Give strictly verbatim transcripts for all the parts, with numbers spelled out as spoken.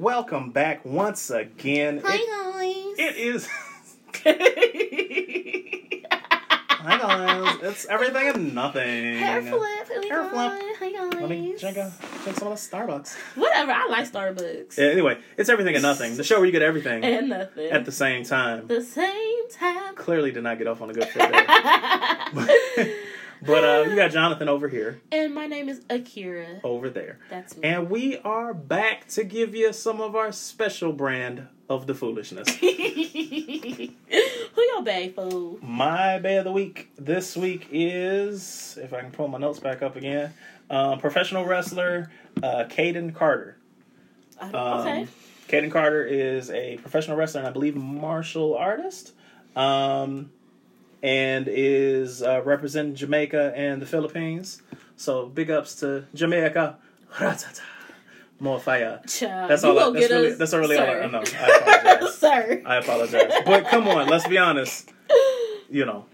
Welcome back once again. Hi, it, guys. It is... Hi, guys. It's everything and nothing. Hair flip. Here we Hair go. Flip. Hi, guys. Let me drink, a, drink some of the Starbucks. Whatever. I like Starbucks. Yeah, anyway, it's everything and nothing. The show where you get everything. And nothing. At the same time. The same time. Clearly did not get off on a good foot there. But uh, you got Jonathan over here. And my name is Akira. Over there. That's me. And we are back to give you some of our special brand of the foolishness. Who your bae, fool? My bae of the week this week is, if I can pull my notes back up again, uh, professional wrestler uh, Caden Carter. Um, okay. Caden Carter is a professional wrestler and I believe martial artist. Um... And is uh, representing Jamaica and the Philippines. So big ups to Jamaica. Ratata. More fire. Child, that's all. I, that's, really, us, that's really sir. all I know. I apologize. Sir. I apologize. But come on, let's be honest. You know,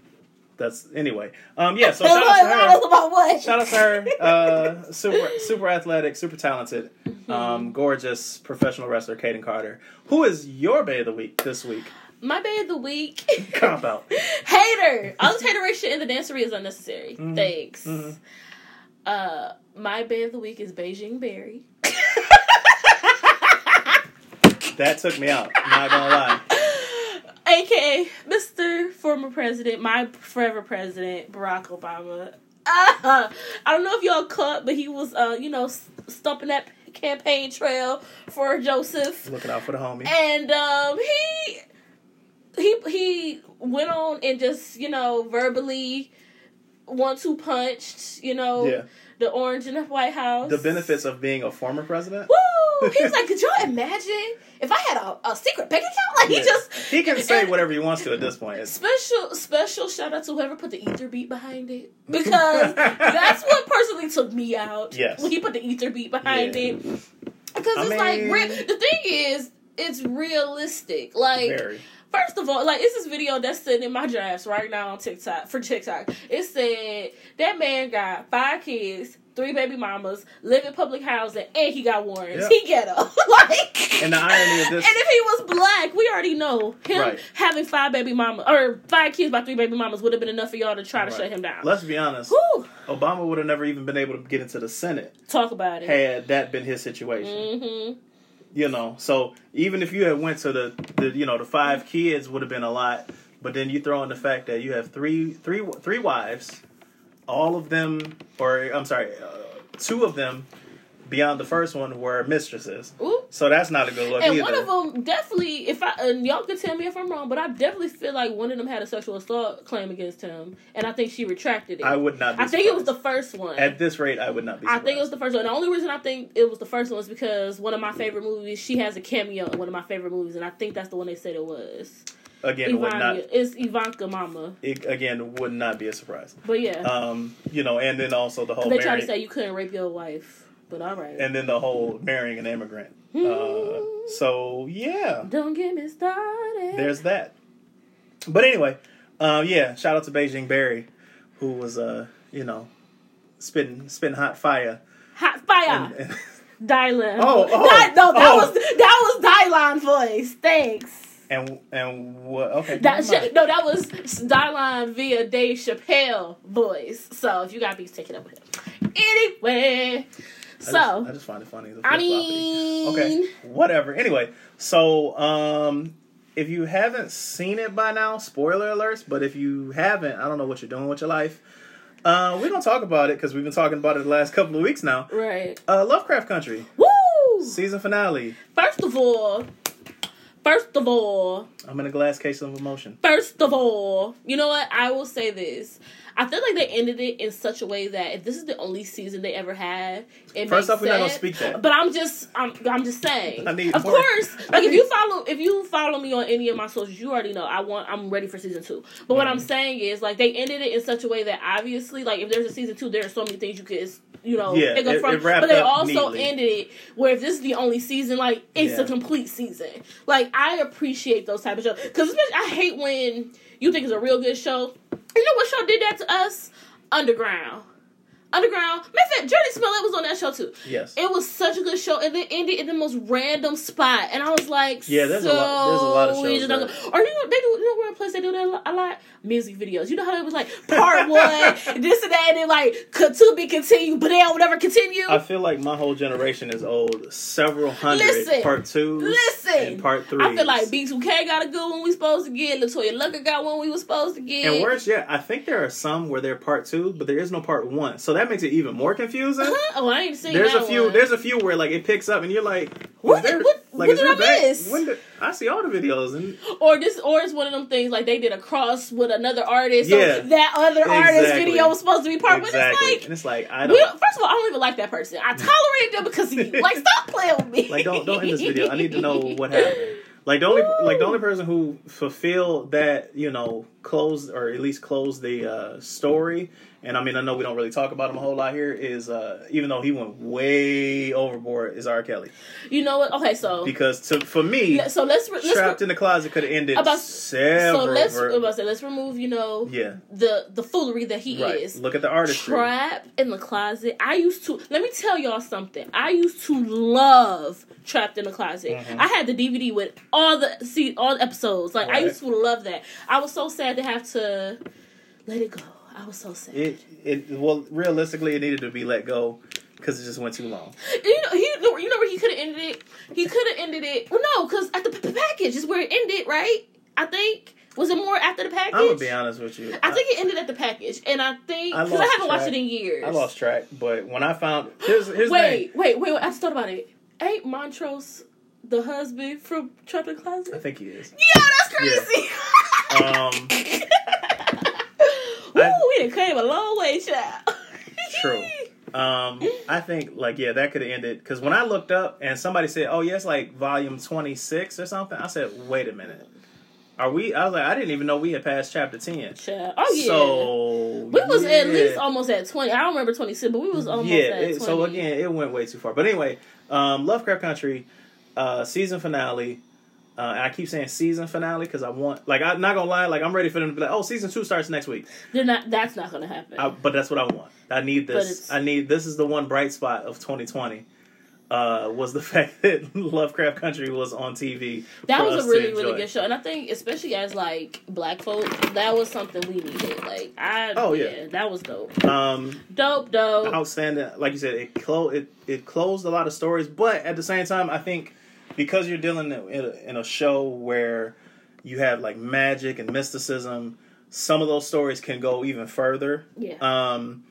that's anyway. Um, yeah. So shout out to her. About what? Shout out to her. Uh, super, super athletic, super talented, mm-hmm. um, gorgeous professional wrestler Caden Carter. Who is your bae of the week this week? My bae of the week. Cop out. Hater. All this hateration in the dancery is unnecessary. Mm-hmm. Thanks. Mm-hmm. Uh, my bae of the week is Beijing Berry. That took me out. Not gonna lie. A K A Mister Former President, my forever president, Barack Obama. Uh, I don't know if y'all caught, but he was, uh, you know, stumping that campaign trail for Joseph. Looking out for the homie. And um, he. He he went on and just, you know, verbally one-two punched, you know, yeah. the orange in the White House. The benefits of being a former president. Woo! He was like, could y'all imagine if I had a, a secret bank account? Like, yeah. he just... He can say whatever he wants to at this point. It's... Special special shout-out to whoever put the ether beat behind it. Because that's what personally took me out. Yes. When he put the ether beat behind yeah. it. Because I it's mean... like... Re- the thing is, it's realistic. Like... Very. First of all, like, it's this video that's sitting in my drafts right now on TikTok, for TikTok. It said, that man got five kids, three baby mamas, live in public housing, and he got warrants. Yep. He ghetto. Like, and the irony of this. And if he was black, we already know him right. having five baby mamas, or five kids by three baby mamas would have been enough for y'all to try right. to shut him down. Let's be honest. Whew. Obama would have never even been able to get into the Senate. Talk about it. Had that been his situation. Mm-hmm. You know, so even if you had went to the, the you know, the five kids would have been a lot, but then you throw in the fact that you have three, three, three wives, all of them, or I'm sorry, uh, two of them beyond the first one were mistresses. Ooh. So that's not a good look and either. And one of them definitely, if I and y'all can tell me if I'm wrong, but I definitely feel like one of them had a sexual assault claim against him, and I think she retracted it. I would not be I surprised. think it was the first one. At this rate, I would not be surprised. I think it was the first one. The only reason I think it was the first one is because one of my favorite movies, she has a cameo in one of my favorite movies, and I think that's the one they said it was. Again, Ivanka, would not... It's Ivanka Mama. It, again, would not be a surprise. But yeah. Um, you know, and then also the whole... They tried to say you couldn't rape your wife. But all right. And then the whole marrying an immigrant. Uh, so, yeah. Don't get me started. There's that. But anyway, uh, yeah, shout out to Beijing Berry, who was, uh, you know, spitting spitting hot fire. Hot fire. And, and Dylan. Oh, oh. That, no, that, oh. Was, that was Dylan's voice. Thanks. And and what? Okay. That sh- no, that was Dylan via Dave Chappelle voice. So, if you got beats, take it up with him. Anyway... I so just, I just find it funny. The I mean, okay, whatever. Anyway, so um, if you haven't seen it by now, spoiler alerts. But if you haven't, I don't know what you're doing with your life. Uh, we're gonna talk about it because we've been talking about it the last couple of weeks now. Right. Uh, Lovecraft Country. Woo! Season finale. First of all, first of all, I'm in a glass case of emotion. First of all, you know what? I will say this. I feel like they ended it in such a way that if this is the only season they ever had, it First makes off, we're not gonna speak that. But I'm just, I'm, I'm just saying. I mean, of more, course, I like mean, if you follow, if you follow me on any of my socials, you already know I want, I'm ready for season two. But mm. what I'm saying is, like, they ended it in such a way that obviously, like, if there's a season two, there are so many things you could, you know, yeah, pick up it, from. It but they also neatly. ended it where if this is the only season, like, it's yeah. a complete season. Like, I appreciate those type of shows because I hate when you think it's a real good show. You know what show did that to us? Underground. Underground. Matter of fact, Journey Smollett was on that show too. Yes. It was such a good show, and they ended in the most random spot. And I was like, yeah, there's so a lot there's a lot of shows. Right? Or you know, they do you know where a place they do that a lot? Music videos. You know how it was like part one, this and that, and then like could to be continued, but they don't ever continue. I feel like my whole generation is old several hundred listen, part two. Listen. And part three. I feel like B two K got a good one we supposed to get. Latoya Lucker got one we were supposed to get. And worse, yeah, I think there are some where they're part two, but there is no part one. So that makes it even more confusing. Uh-huh. Oh, I ain't seen there's that a few, one. There's a few where like it picks up and you're like, what, there, what, like, what did I back? miss? When did, I see all the videos. And or this, or it's one of them things like they did a cross with another artist. Yeah, so that other exactly. artist video was supposed to be part. Exactly. But it's like, and it's like I don't. First of all, I don't even like that person. I tolerated them because he like stop playing with me. Like don't don't end this video. I need to know what happened. Like the only Ooh. like the only person who fulfilled that, you know, closed or at least closed the uh, story. And I mean, I know we don't really talk about him a whole lot here. Is uh, even though he went way overboard, is R. Kelly. You know what? Okay, so because to, for me, so let's, re- let's Trapped re- in the Closet could have ended about, several. So let's ver- about say, let's remove. You know, yeah. the the foolery that he right. is. Look at the artistry. Trapped in the Closet. I used to let me tell y'all something. I used to love Trapped in the Closet. Mm-hmm. I had the D V D with all the see all the episodes. Like right. I used to love that. I was so sad to have to let it go. I was so sad. It, it well, realistically, it needed to be let go because it just went too long. You know, he, you know where he could have ended it. He could have ended it. Well, no, because at the p- package is where it ended, right? I think was it more after the package? I'm gonna be honest with you. I, I think it ended at the package, and I think because I, I haven't track. watched it in years. I lost track, but when I found here's here's wait, the wait, wait, wait, I just thought about it. Ain't Montrose the husband from Trapped in the Closet? I think he is. Yeah, that's crazy. Yeah. um. Ooh, we done came a long way, child. True. Um, I think, like, yeah, that could have ended. Because when I looked up and somebody said, oh, yeah, it's like volume twenty-six or something, I said, wait a minute. Are we? I was like, I didn't even know we had passed chapter ten. Child. Oh, yeah. So, we was yeah. at least almost at twenty. I don't remember twenty-six, but we was almost yeah, at it, twenty. So, again, it went way too far. But anyway, um, Lovecraft Country, uh, season finale. Uh, and I keep saying season finale because I want, like, I'm not gonna lie, like, I'm ready for them to be like, oh, season two starts next week. They're not. That's not gonna happen. I, but that's what I want. I need this. I need this. Is the one bright spot of twenty twenty uh, was the fact that Lovecraft Country was on T V. That was a really really good show, and I think especially as like Black folk, that was something we needed. Like, I oh yeah, yeah that was dope. Um, dope, dope, outstanding. Like you said, it clo- it it closed a lot of stories, but at the same time, I think. Because you're dealing in a, in a show where you have, like, magic and mysticism, some of those stories can go even further. Yeah. Um,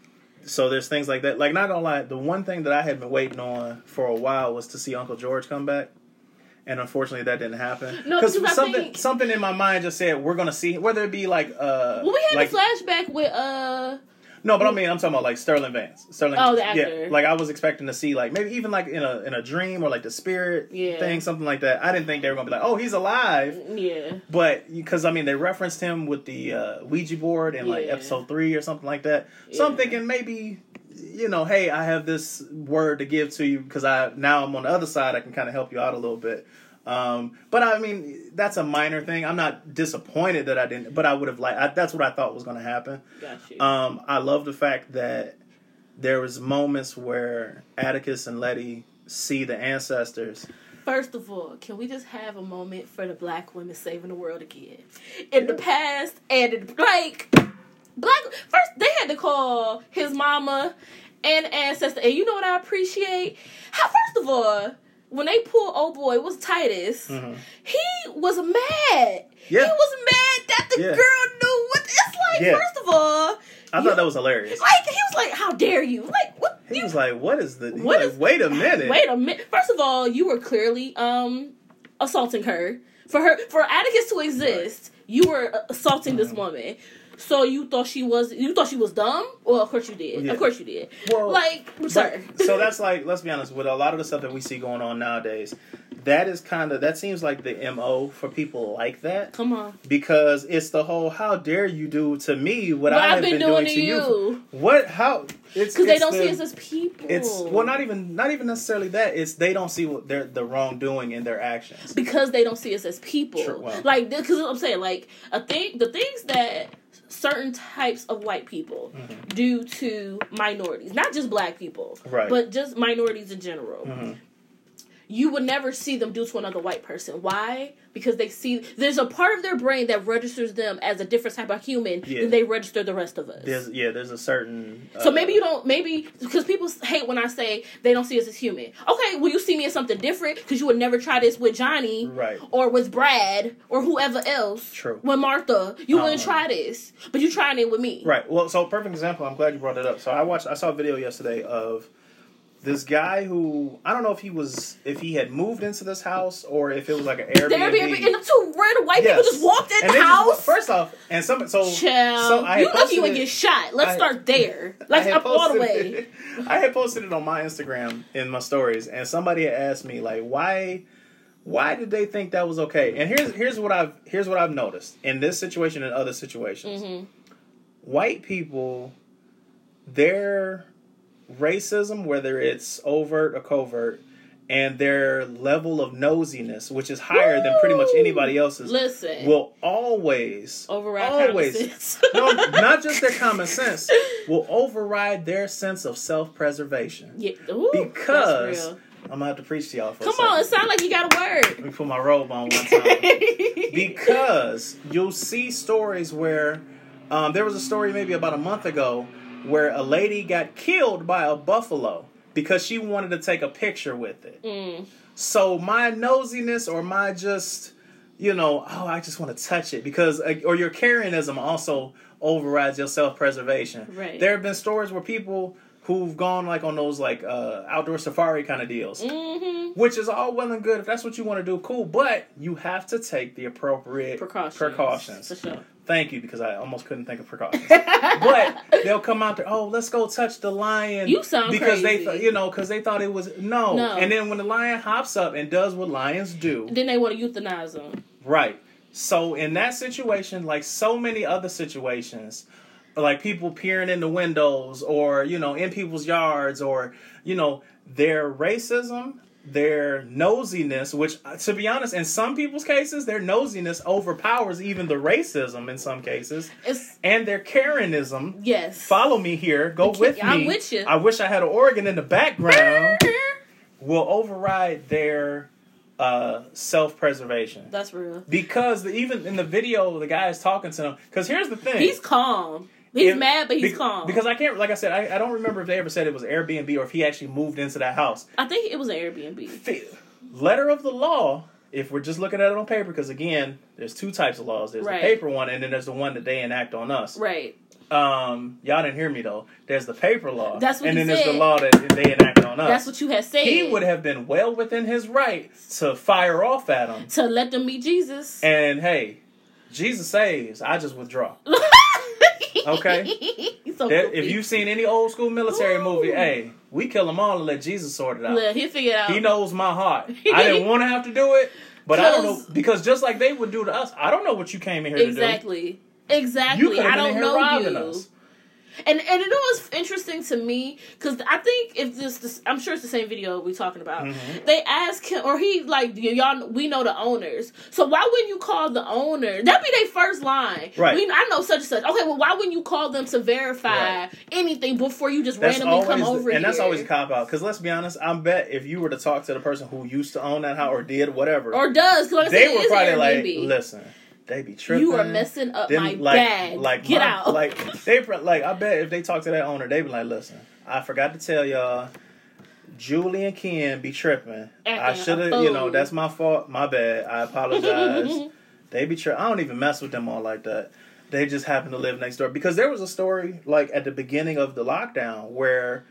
so there's things like that. Like, not gonna lie, the one thing that I had been waiting on for a while was to see Uncle George come back. And unfortunately, that didn't happen. No, because something think... something in my mind just said, we're gonna see, whether it be, like, uh... Well, we had like, a flashback with, uh... No, but I mean, I'm talking about, like, Sterling Vance. Sterling Vance. Oh, the actor. Yeah, like, I was expecting to see, like, maybe even, like, in a in a dream or, like, the spirit yeah. thing, something like that. I didn't think they were going to be like, oh, he's alive. Yeah. But, because, I mean, they referenced him with the uh, Ouija board in, yeah. like, episode three or something like that. So, yeah. I'm thinking maybe, you know, hey, I have this word to give to you because I now I'm on the other side. I can kind of help you out a little bit. Um, but, I mean, that's a minor thing. I'm not disappointed that I didn't, but I would have liked, I, that's what I thought was going to happen. Gotcha. Um, I love the fact that there was moments where Atticus and Letty see the ancestors. First of all, can we just have a moment for the Black women saving the world again? In the past and in the, like, Black, first, they had to call his mama and ancestor. And you know what I appreciate? How, first of all, when they pulled old boy, it was Titus. Mm-hmm. He was mad. Yeah. He was mad that the yeah. girl knew what. It's like, yeah. first of all, I you, thought that was hilarious. Like, he was like, "How dare you!" Like, what? He you, was like, "What is the? What is, like, wait a minute. Wait a minute. First of all, you were clearly um, assaulting her for her for Atticus to exist. Right. You were assaulting mm-hmm. this woman. So you thought she was you thought she was dumb? Well, of course you did. Yeah. Of course you did. Well, like, sir. So that's like, let's be honest, with a lot of the stuff that we see going on nowadays, that is kind of, that seems like the M O for people like that. Come on. Because it's the whole, how dare you do to me what, what I have been, been doing, doing to you. you. What, how? Because they don't the, see us as people. It's Well, not even not even necessarily that. It's they don't see what the wrongdoing in their actions. Because they don't see us as people. True, well. Like, because I'm saying, like, a thing, the things that certain types of white people mm-hmm. due to minorities. Not just black people, right. but just minorities in general. Mm-hmm. You would never see them do to another white person. Why? Because they see... There's a part of their brain that registers them as a different type of human yeah. than they register the rest of us. There's, yeah, there's a certain... Uh, so maybe you don't... Maybe... Because people hate when I say they don't see us as human. Okay, well, you see me as something different because you would never try this with Johnny right. or with Brad or whoever else. True. With Martha. You wouldn't um, try this, but you trying it with me. Right. Well, so perfect example. I'm glad you brought that up. So I watched... I saw a video yesterday of... This guy who I don't know if he was if he had moved into this house or if it was like an Airbnb. Airbnb and the two red white yes. people just walked in and the house. Just, first off, and some so, so I you lucky you would get shot. Let's had, start there. Let's up all the way. I had posted it on my Instagram in my stories, and somebody had asked me like, why, why did they think that was okay? And here's here's what I've here's what I've noticed in this situation and other situations. Mm-hmm. White people, they're racism, whether it's overt or covert, and their level of nosiness, which is higher Woo! Than pretty much anybody else's, Listen, will always override always, common sense. No, not just their common sense, will override their sense of self-preservation. Yeah. Ooh, because that's real. I'm gonna have to preach to y'all for Come a second. On, it sounds like you got a word. Let me put my robe on one time. Because you'll see stories where um, there was a story maybe about a month ago where a lady got killed by a buffalo because she wanted to take a picture with it. Mm. So my nosiness or my just, you know, oh, I just want to touch it because, or your Karenism also overrides your self-preservation. Right. There have been stories where people who've gone like on those like uh, outdoor safari kind of deals, mm-hmm. which is all well and good. If that's what you want to do, cool. But you have to take the appropriate precautions. precautions. For sure. Thank you, because I almost couldn't think of precautions. But they'll come out there, oh, let's go touch the lion. You sound because crazy. They th- you know, because they thought it was, no. no. And then when the lion hops up and does what lions do. Then they want to euthanize them. Right. So in that situation, like so many other situations, like people peering in the windows or, you know, in people's yards or, you know, their racism, their nosiness, which, to be honest, in some people's cases, their nosiness overpowers even the racism in some cases. It's, and their Karenism. Yes. Follow me here. Go okay, with me. I'm with you. I wish I had an organ in the background. Will override their uh, self-preservation. That's real. Because the, even in the video, the guy is talking to him. Because here's the thing. He's calm. He's if, mad, but he's be, calm. Because I can't, like I said, I, I don't remember if they ever said it was Airbnb or if he actually moved into that house. I think it was an Airbnb. F- letter of the law, if we're just looking at it on paper, because again, there's two types of laws. There's right. the paper one, and then there's the one that they enact on us. Right. Um, y'all didn't hear me, though. There's the paper law. That's what And then said. There's the law that they enact on us. That's what you had said. He would have been well within his right to fire off at them. To let them meet Jesus. And hey, Jesus saves. I just withdraw. Okay, so that, if you've seen any old school military Ooh. Movie, hey, we kill them all and let Jesus sort it out. Look, he figured out. He knows my heart. I didn't want to have to do it, but I don't know because just like they would do to us, I don't know what you came in here exactly. to do. Exactly, exactly. I don't know you. Us. And and it was interesting to me because I think if this, this, I'm sure it's the same video we're talking about. Mm-hmm. They ask him, or he like y'all. We know the owners, so why wouldn't you call the owner? That'd be their first line. Right. We, I know such and such. Okay, well, why wouldn't you call them to verify right. anything before you just that's randomly come the, over and here? And that's always a cop out. Because let's be honest, I bet if you were to talk to the person who used to own that house or did whatever or does, like they were probably Airbnb. Like, listen. They be tripping. You are messing up then, my like, bag. Like, Get my, out. Like, they, like, I bet if they talk to that owner, they be like, listen, I forgot to tell y'all, Julie and Ken be tripping. Uh-uh. I should have, you know, that's my fault. My bad. I apologize. They be tripping. I don't even mess with them all like that. They just happen to live next door. Because there was a story, like, at the beginning of the lockdown where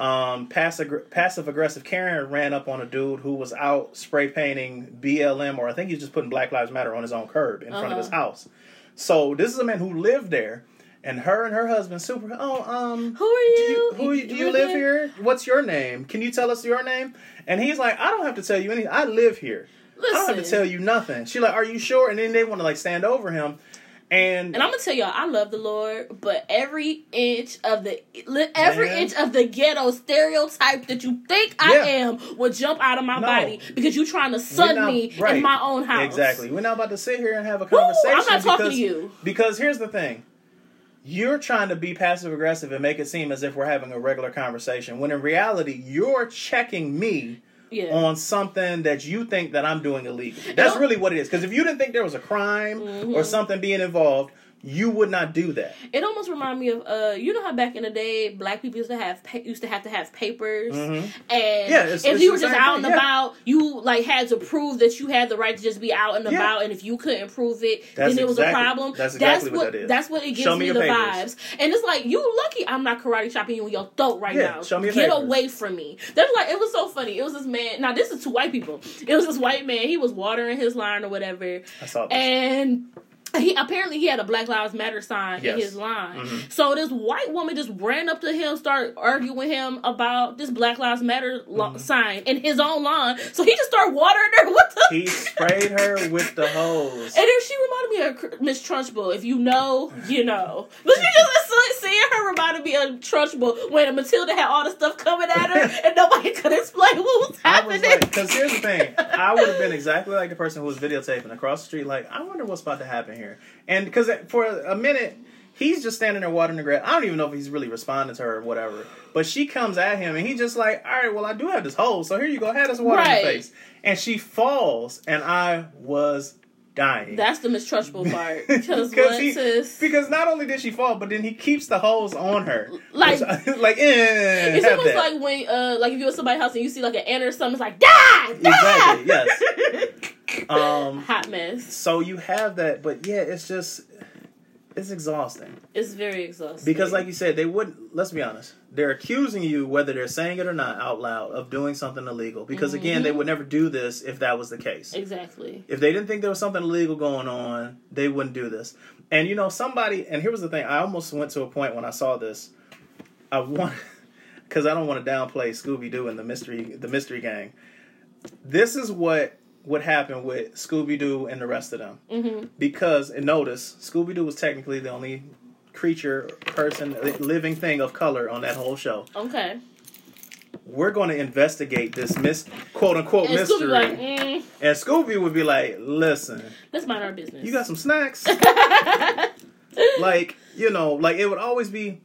um, passive, passive-aggressive Karen ran up on a dude who was out spray painting B L M, or I think he was just putting Black Lives Matter on his own curb in uh-huh. front of his house. So this is a man who lived there, and her and her husband super, oh, um... Who are you? Do you, who, do you, you live here? What's your name? Can you tell us your name? And he's like, I don't have to tell you anything. I live here. Listen. I don't have to tell you nothing. She like, are you sure? And then they want to, like, stand over him. And, and I'm gonna tell y'all, I love the Lord, but every inch of the every man. inch of the ghetto stereotype that you think I yeah. am will jump out of my no. body because you trying to sun not, me right. in my own house. Exactly. We're not about to sit here and have a conversation. Woo, I'm not talking because, to you because here's the thing: you're trying to be passive aggressive and make it seem as if we're having a regular conversation, when in reality, you're checking me yeah. on something that you think that I'm doing illegally. That's really what it is. Because if you didn't think there was a crime mm-hmm. or something being involved, you would not do that. It almost reminds me of, uh, you know how back in the day, black people used to have pa- used to have to have papers, mm-hmm. and yeah, it's, if it's you were just out thing, and yeah. about, you like had to prove that you had the right to just be out and yeah. about, and if you couldn't prove it, that's then it was exactly, a problem. That's exactly that's what, what that is. That's what it gives show me, me the papers. Vibes, and it's like, you lucky I'm not karate chopping you in your throat right yeah, now. Show me your Get papers. Away from me. That's like it was so funny. It was this man. Now this is two white people. It was this white man. He was watering his lawn or whatever. I saw this. And. He apparently he had a Black Lives Matter sign yes. in his line. Mm-hmm. So this white woman just ran up to him, started arguing with him about this Black Lives Matter lo- mm-hmm. sign in his own lawn. So he just started watering her with the... He sprayed her with the hose. And then she reminded me of Miss Trunchbull. If you know, you know. But she just seeing her reminded me of Trunchbull when Matilda had all the stuff coming at her and nobody could explain what was happening. Because like, here's the thing. I would have been exactly like the person who was videotaping across the street. Like, I wonder what's about to happen here. And because for a minute he's just standing there watering the grass. I don't even know if he's really responding to her or whatever, but she comes at him and he's just like, all right, well, I do have this hole, so here you go, have this water right. in your face. And she falls, and I was dying. That's the mistrustful part. Because because not only did she fall, but then he keeps the hose on her. Like, which, like, eh, it's almost that. Like when, uh, like if you're at somebody's house and you see like an ant or something, it's like, die, die! Exactly. Yes. Um, Hot mess. So you have that, but yeah, it's just, it's exhausting. It's very exhausting. Because like you said, they wouldn't, let's be honest, they're accusing you, whether they're saying it or not out loud, of doing something illegal. Because mm-hmm. again, they would never do this if that was the case. Exactly. If they didn't think there was something illegal going on, they wouldn't do this. And you know, somebody, and here was the thing, I almost went to a point when I saw this, I want, because I don't want to downplay Scooby-Doo and the mystery, the mystery gang. This is what What happened with Scooby-Doo and the rest of them. Mm-hmm. Because, and notice, Scooby-Doo was technically the only creature, person, living thing of color on that whole show. Okay. We're going to investigate this mis- quote-unquote and mystery. Like, mm. And Scooby would be like, listen. Let's mind our business. You got some snacks? Like, you know, like it would always be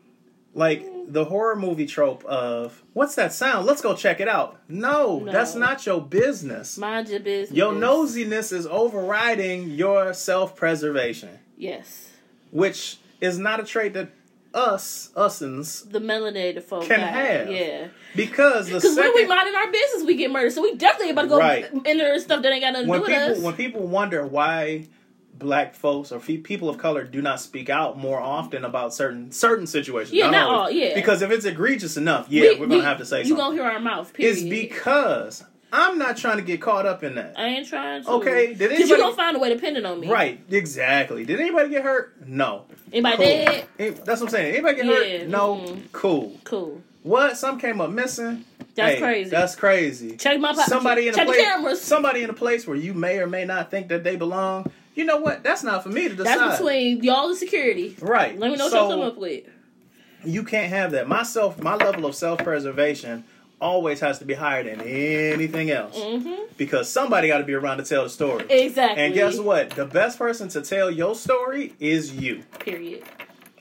like the horror movie trope of, what's that sound? Let's go check it out. No, no. That's not your business. Mind your business. Your nosiness is overriding your self-preservation. Yes. Which is not a trait that us, usins, the melanated folk can have. Yeah. Because the second... when we minding our business, we get murdered. So we definitely about to go right. into stuff that ain't got nothing when to do people, with us. When people wonder why... Black folks or people of color do not speak out more often about certain certain situations. Yeah, not, not all. Yeah, because if it's egregious enough, yeah, we, we're gonna we, have to say. You gonna hear our mouth. Period. It's because I'm not trying to get caught up in that. I ain't trying to. Okay, did anybody? You gonna find a way depending on me. Right, exactly. Did anybody get hurt? No. Anybody cool. dead? That's what I'm saying. Anybody get yeah, hurt? No. Mm-hmm. Cool. Cool. What? Some came up missing. That's hey, crazy. That's crazy. Check my po- somebody in check a place. Cameras. Somebody in a place where you may or may not think that they belong. You know what? That's not for me to decide. That's between y'all and security. Right. Let me know what y'all come up with. You can't have that. Myself, my level of self-preservation always has to be higher than anything else. Mm-hmm. Because somebody got to be around to tell the story. Exactly. And guess what? The best person to tell your story is you. Period.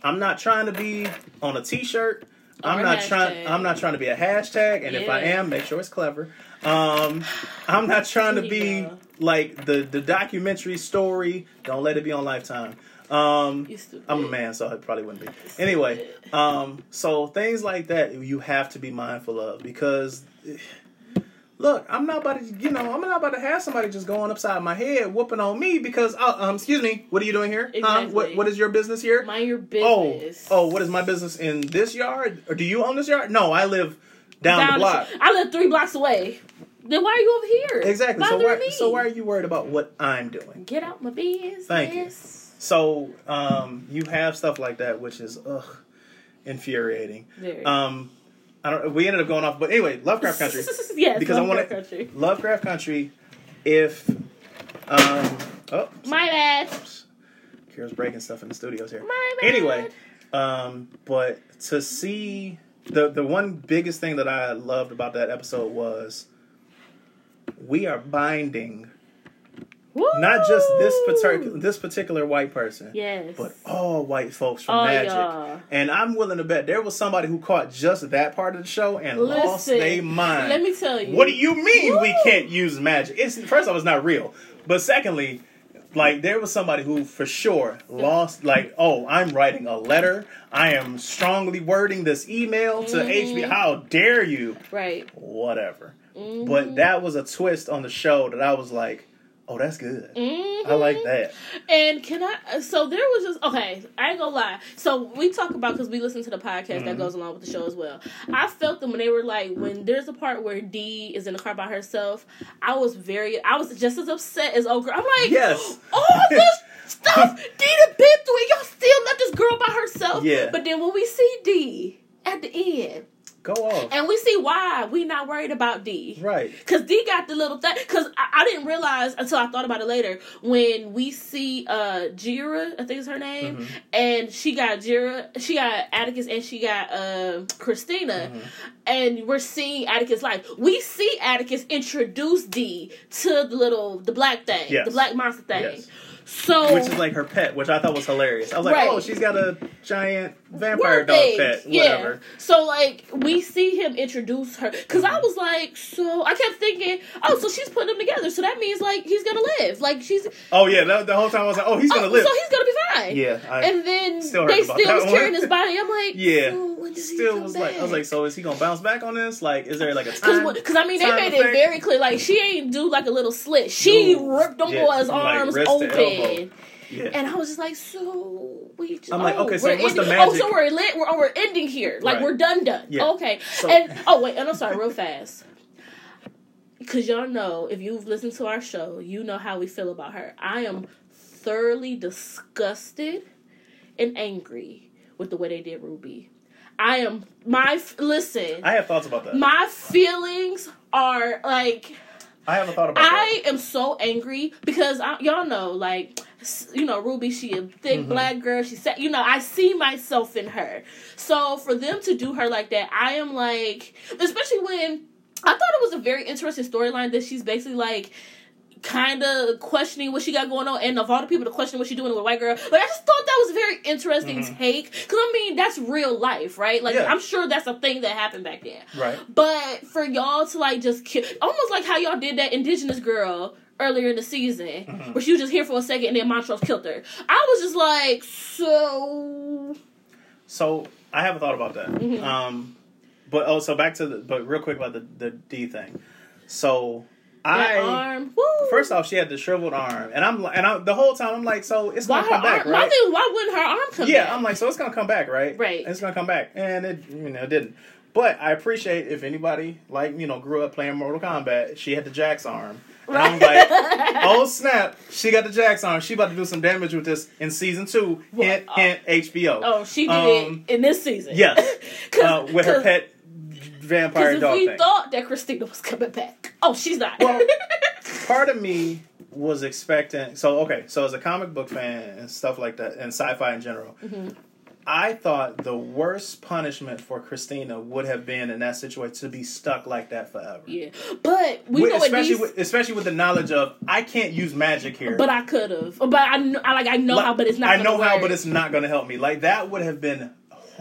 I'm not trying to be on a t-shirt. I'm or not trying. I'm not trying to be a hashtag. And yeah. if I am, make sure it's clever. Um, I'm not trying to be... Like, the, the documentary story, don't let it be on Lifetime. Um, I'm a man, so it probably wouldn't be. Anyway, um, so things like that you have to be mindful of. Because, look, I'm not about to, you know, I'm not about to have somebody just going upside my head, whooping on me because, uh, um, excuse me, what are you doing here? Exactly. Um, what, what is your business here? Mind your business. Oh, oh, what is my business in this yard? Or do you own this yard? No, I live down, down the block. The, I live three blocks away. Then why are you over here? Exactly. So why, so why are you worried about what I'm doing? Get out my business. Thank you. So um, you have stuff like that, which is ugh, infuriating. Very. Um, I don't. We ended up going off, but anyway, Lovecraft Country. Yes, because Lovecraft I want to Lovecraft Country. If um, oh, my bad. Kira's breaking stuff in the studios here. My bad. Anyway, um, but to see the the one biggest thing that I loved about that episode was. We are binding Woo! Not just this particular this particular white person, yes, but all white folks from oh, Magic. Yeah. And I'm willing to bet there was somebody who caught just that part of the show and Listen, lost their mind. Let me tell you. What do you mean Woo! We can't use magic? It's first off, it's not real. But secondly, like, there was somebody who for sure lost, like, oh, I'm writing a letter. I am strongly wording this email to mm-hmm. H B O. How dare you? Right. Whatever. Mm-hmm. But that was a twist on the show that I was like, oh, that's good. Mm-hmm. I like that. And can I... So there was just... Okay, I ain't gonna lie. So we talk about... Because we listen to the podcast mm-hmm. that goes along with the show as well. I felt them when they were like... When there's a part where Dee is in the car by herself, I was very... I was just as upset as old girl. I'm like... Yes. Oh, this... stuff Dee done been through and y'all still left this girl by herself. Yeah. But then when we see Dee at the end... Go off. And we see why we not worried about D. Right. Because D got the little thing. Because I, I didn't realize until I thought about it later. When we see uh, Jira, I think is her name. Mm-hmm. And she got Jira. She got Atticus and she got uh, Christina. Mm-hmm. And we're seeing Atticus' life. We see Atticus introduce D to the little, the black thing. Yes. The black monster thing. Yes. So, which is like her pet, which I thought was hilarious. I was like, right. oh, she's got a giant vampire dog pet, whatever. Yeah. So, like, we see him introduce her. Because I was like, so, I kept thinking, oh, so she's putting them together. So that means, like, he's going to live. Like, she's... Oh, yeah, that, the whole time I was like, oh, he's going to oh, live. So he's going to be fine. Yeah. I and then still they still was one. Carrying his body. I'm like, yeah. So when does still he come was back? Like, I was like, so is he going to bounce back on this? Like, is there, like, a time? Because, I mean, they made effect? It very clear. Like, she ain't do, like, a little slit. She Dude, ripped them yeah, boys' arms like, open. Yeah. And I was just like, so we just, I'm like, oh, okay, so what's ending, the magic? Oh, so we're lit, we're, oh, we're ending here. Like, right. we're done, done. Yeah. Okay. So. And, oh, wait, and I'm sorry, real fast. Because y'all know, if you've listened to our show, you know how we feel about her. I am thoroughly disgusted and angry with the way they did Ruby. I am, my, listen. I have thoughts about that. My feelings are, like... I haven't thought about I that. I am so angry because I, y'all know, like, you know, Ruby, she a thick mm-hmm. black girl. She said, you know, I see myself in her. So for them to do her like that, I am like, especially when I thought it was a very interesting storyline that she's basically like, kind of questioning what she got going on, and of all the people to question what she doing with a white girl, like I just thought that was a very interesting mm-hmm. take. Because I mean, that's real life, right? Like yeah. I'm sure that's a thing that happened back then. Right. But for y'all to like just kill, almost like how y'all did that indigenous girl earlier in the season, mm-hmm. where she was just here for a second and then Montrose killed her. I was just like, so. So I haven't thought about that. Mm-hmm. Um, but oh, so back to the but real quick about the the D thing. So. I arm. First off, she had the shriveled arm, and I'm and I, the whole time I'm like, so it's why gonna come back, arm, right? My thing, why wouldn't her arm come? Yeah, back? I'm like, so it's gonna come back, right? Right, it's gonna come back, and it you know it didn't. But I appreciate if anybody like you know grew up playing Mortal Kombat, she had the Jax arm, and right. I'm like, oh snap, she got the Jax arm. She about to do some damage with this in season two. What? Hint, oh. hint, H B O. Oh, she did um, it in this season. Yes, uh, with her pet. Vampire dog thing. Because we thought that Christina was coming back. Oh, she's not. Well, part of me was expecting... So, okay. So, as a comic book fan and stuff like that, and sci-fi in general, mm-hmm. I thought the worst punishment for Christina would have been in that situation to be stuck like that forever. Yeah. But we with, know especially what these... with, especially with the knowledge of, I can't use magic here. But I could have. But I know, like, I know like, how, but it's not I know work. How, but it's not going to help me. Like, that would have been...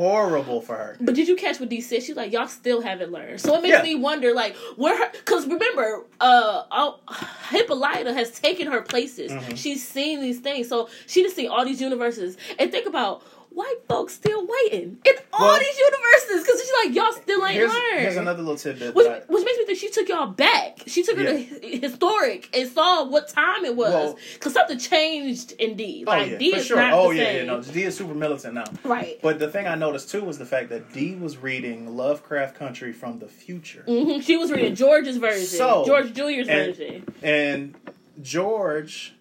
horrible for her. But did you catch what Dee said? She's like, y'all still haven't learned. So it makes yeah. me wonder, like, where her... Because remember, uh, all, Hippolyta has taken her places. Mm-hmm. She's seen these things. So she just seen all these universes. And think about, white folks still waiting in all well, these universes. Because she's like, y'all still ain't here's, learned. Here's another little tidbit. Which, that, which makes me think she took y'all back. She took yeah. her to historic and saw what time it was. Because well, something changed in Dee. Like, oh, yeah, Dee is sure. not Oh, the yeah, same. yeah, no. Dee is super militant now. Right. But the thing I noticed, too, was the fact that Dee was reading Lovecraft Country from the future. Mm-hmm. She was reading George's version. So, George Junior's and, version. And George,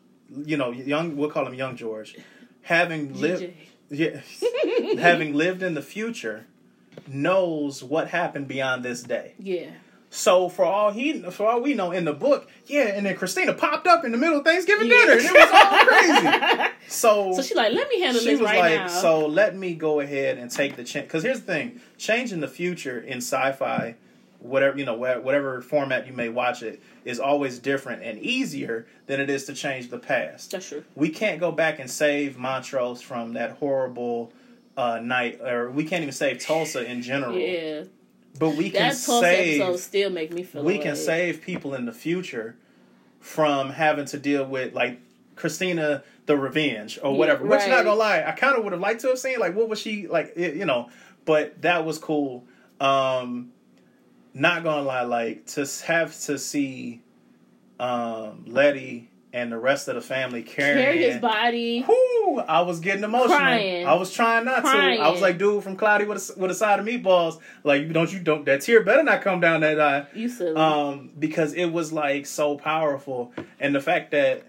you know, young we'll call him young George, having lived... Yeah, having lived in the future, knows what happened beyond this day. Yeah. So for all he, for all we know in the book, yeah, and then Christina popped up in the middle of Thanksgiving yeah. dinner, and it was all crazy. So, so she like, let me handle this right like, now. So let me go ahead and take the chance. Because here's the thing: changing the future in sci-fi whatever, you know, whatever format you may watch it, is always different and easier than it is to change the past. That's true. We can't go back and save Montrose from that horrible uh, night, or we can't even save Tulsa in general. Yeah. But we can save... That Tulsa episode still make me feel We like... can save people in the future from having to deal with, like, Christina... the revenge or whatever, yeah, right. Which not gonna lie, I kind of would have liked to have seen, like, what was she like, it, you know, but that was cool. Um, not gonna lie, like to have to see um, Letty and the rest of the family carrying Carry his body. Whoo, I was getting emotional. Crying. I was trying not Crying. to. I was like, dude from Cloudy with a, with a Side of Meatballs, like, don't you don't that tear better not come down that eye. You silly. Um, because it was like so powerful, and the fact that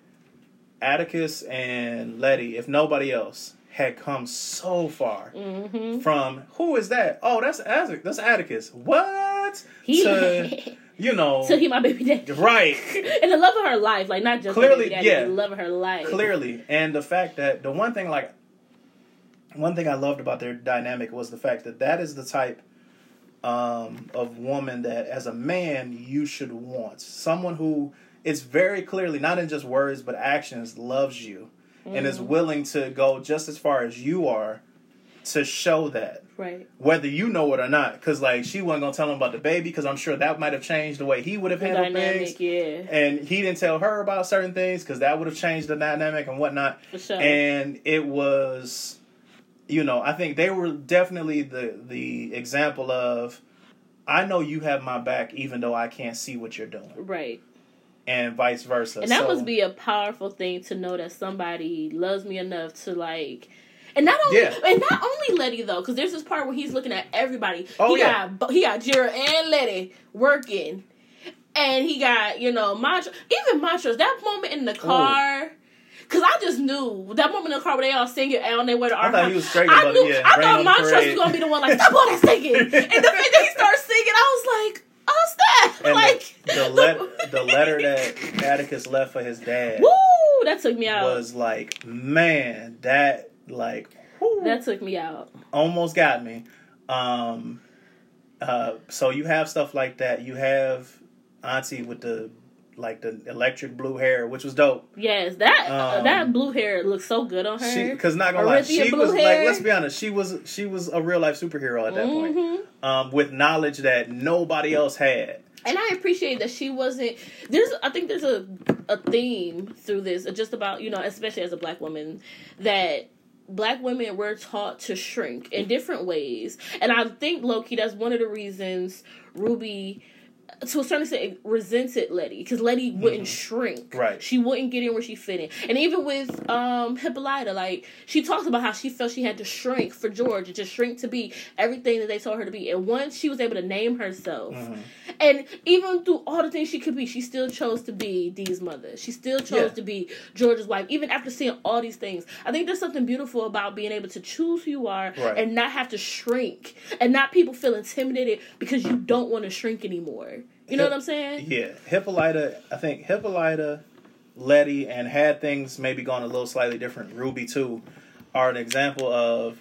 Atticus and Letty, if nobody else, had come so far mm-hmm. from who is that? Oh, that's Atticus. That's Atticus. What? He, to, you know, so he my baby daddy, right? And the love of her life, like not just clearly, her baby daddy, yeah, the love of her life, clearly. And the fact that the one thing, like one thing I loved about their dynamic was the fact that that is the type um, of woman that, as a man, you should want someone who. It's very clearly, not in just words, but actions, loves you mm. and is willing to go just as far as you are to show that. Right. Whether you know it or not. Because, like, she wasn't going to tell him about the baby because I'm sure that might have changed the way he would have handled dynamic, things. Yeah. And he didn't tell her about certain things because that would have changed the dynamic and whatnot. For sure. And it was, you know, I think they were definitely the the example of, I know you have my back even though I can't see what you're doing. Right. And vice versa. And that so, must be a powerful thing to know that somebody loves me enough to, like... And not only yeah. and not only Letty, though, because there's this part where he's looking at everybody. Oh, he yeah. Got, he got Jira and Letty working. And he got, you know, Montrose. Even Montrose, that moment in the car... Ooh. Because I just knew that moment in the car where they all singing on their way to our I thought house, he was straight I about knew, it, yeah. I thought Montrose parade. was going to be the one like, stop all that singing! And the minute he starts singing, I was like... How's that? And like the the, let, the letter that Atticus left for his dad. Woo! That took me out. Was like, man, that like woo, that took me out. Almost got me. Um, uh, so you have stuff like that. You have Auntie with the like the electric blue hair, which was dope. Yes, that um, uh, that blue hair looks so good on her. Because not gonna lie, she was hair. like, let's be honest, she was she was a real life superhero at that mm-hmm. point. Um, with knowledge that nobody else had. And I appreciate that she wasn't. There's, I think there's a a theme through this, just about, you know, especially as a black woman, that black women were taught to shrink in different ways. And I think, low-key, that's one of the reasons Ruby, to a certain extent, resented Letty, because Letty wouldn't mm-hmm. shrink. Right. She wouldn't get in where she fit in. And even with um, Hippolyta, like, she talks about how she felt she had to shrink for George and just shrink to be everything that they told her to be. And once she was able to name herself, mm-hmm. and even through all the things she could be, she still chose to be Dee's mother. She still chose yeah. to be George's wife, even after seeing all these things. I think there's something beautiful about being able to choose who you are right. and not have to shrink, and not people feel intimidated because you don't want to shrink anymore. You know what I'm saying? Yeah. Hippolyta, I think Hippolyta, Letty, and had things maybe gone a little slightly different, Ruby too, are an example of,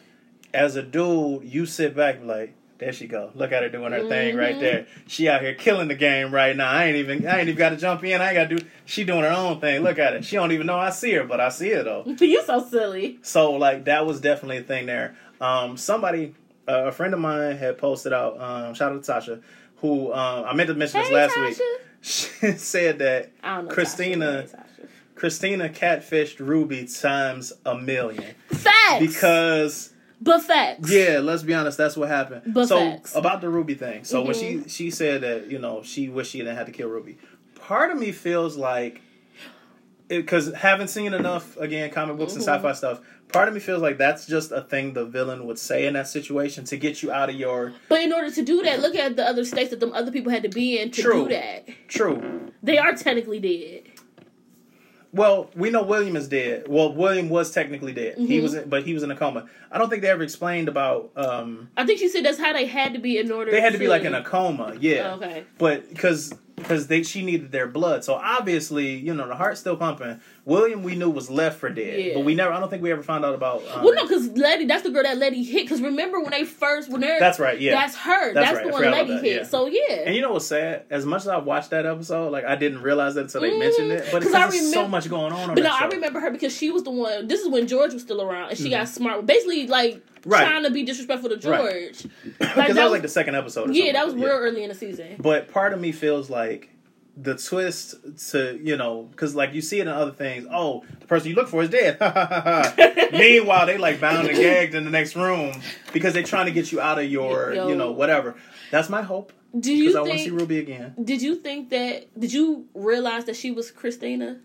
as a dude, you sit back and be like, there she go. Look at her doing her mm-hmm. thing right there. She out here killing the game right now. I ain't even I ain't even gotta jump in. I ain't gotta do she doing her own thing. Look at it. She don't even know I see her, but I see her though. You so silly. So like that was definitely a thing there. Um somebody uh, a friend of mine had posted out, um, shout out to Tasha. Who um, I meant to mention this hey, last Tasha. week? She said that I don't know, Christina, Tasha. Hey, Tasha. Christina catfished Ruby times a million. Facts. Because, but facts. Yeah, let's be honest. That's what happened. But so facts. About the Ruby thing. So mm-hmm. when she she said that, you know, she wished she didn't have to kill Ruby. Part of me feels like, because haven't seen enough again comic books mm-hmm. and sci-fi stuff. Part of me feels like that's just a thing the villain would say in that situation to get you out of your... But in order to do that, look at the other states that them other people had to be in to True. do that. True. They are technically dead. Well, we know William is dead. Well, William was technically dead. Mm-hmm. He was, in, but he was in a coma. I don't think they ever explained about... Um, I think she said that's how they had to be in order to... They had to, to be like in a coma, yeah. Oh, okay. But because because they she needed their blood. So obviously, you know, the heart's still pumping. William, we knew, was left for dead, yeah. but we never. I don't think we ever found out about. Um, well, no, because Letty, that's the girl that Letty hit. Because remember when they first when they that's right, yeah, that's her. That's, that's right. the one Letty that, hit. Yeah. So yeah. And you know what's sad? As much as I watched that episode, like I didn't realize that until they mm-hmm. mentioned it. But it's remember, so much going on. on But that no, show. I remember her because she was the one. This is when George was still around, and she mm-hmm. got smart. Basically, like. Right. Trying to be disrespectful to George. Because right. like, that, that was like the second episode or yeah, something. that was real yeah. early in the season. But part of me feels like the twist to, you know, because like you see it in other things, oh, the person you look for is dead. Meanwhile, they like bound and gagged in the next room because they're trying to get you out of your, Yo. you know, whatever. That's my hope. Do you Because I want to see Ruby again. Did you think that, did you realize that she was Christina?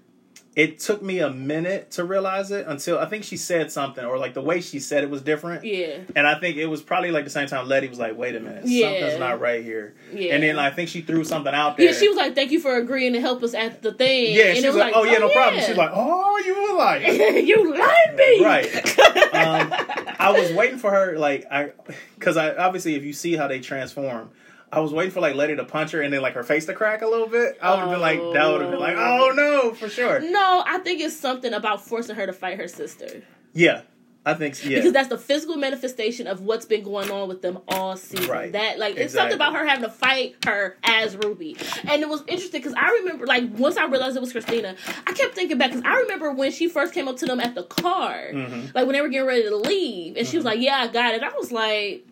It took me a minute to realize it until I think she said something or like the way she said it was different. Yeah. And I think it was probably like the same time Letty was like, wait a minute, yeah. something's not right here. Yeah. And then I think she threw something out there. Yeah, she was like, thank you for agreeing to help us at the thing. Yeah, and she it was like, like oh, oh yeah, no yeah. problem. She was like, oh, you were lying. You lied me. Right. um, I was waiting for her, like, I, because I obviously if you see how they transform, I was waiting for, like, Letty to punch her and then, like, her face to crack a little bit. I would have oh. been like, that would have been like, oh, no, for sure. No, I think it's something about forcing her to fight her sister. Yeah, I think so, yeah. Because that's the physical manifestation of what's been going on with them all season. Right. That, like, it's exactly. something about her having to fight her as Ruby. And it was interesting because I remember, like, once I realized it was Christina, I kept thinking back because I remember when she first came up to them at the car, mm-hmm. like, when they were getting ready to leave. And mm-hmm. she was like, yeah, I got it. I was like...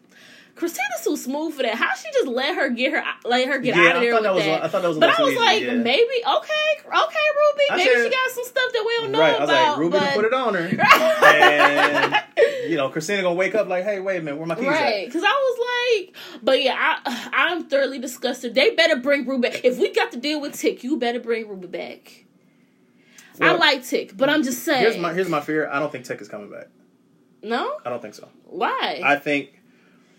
Christina's too smooth for that. How she just let her get her let her get yeah, out of there with that? Was, that. I thought that was a but I was easy, like, yeah. maybe okay, okay, Ruby, I maybe said, she got some stuff that we don't know right. about. I was like, Ruby, but... put it on her, and you know, Christina gonna wake up like, hey, wait a minute, where my keys right. at? Right? Because I was like, but yeah, I I'm thoroughly disgusted. They better bring Ruby back. If we got to deal with Tick, you better bring Ruby back. Well, I like Tick, but I'm just saying. Here's my here's my fear. I don't think Tick is coming back. No, I don't think so. Why? I think.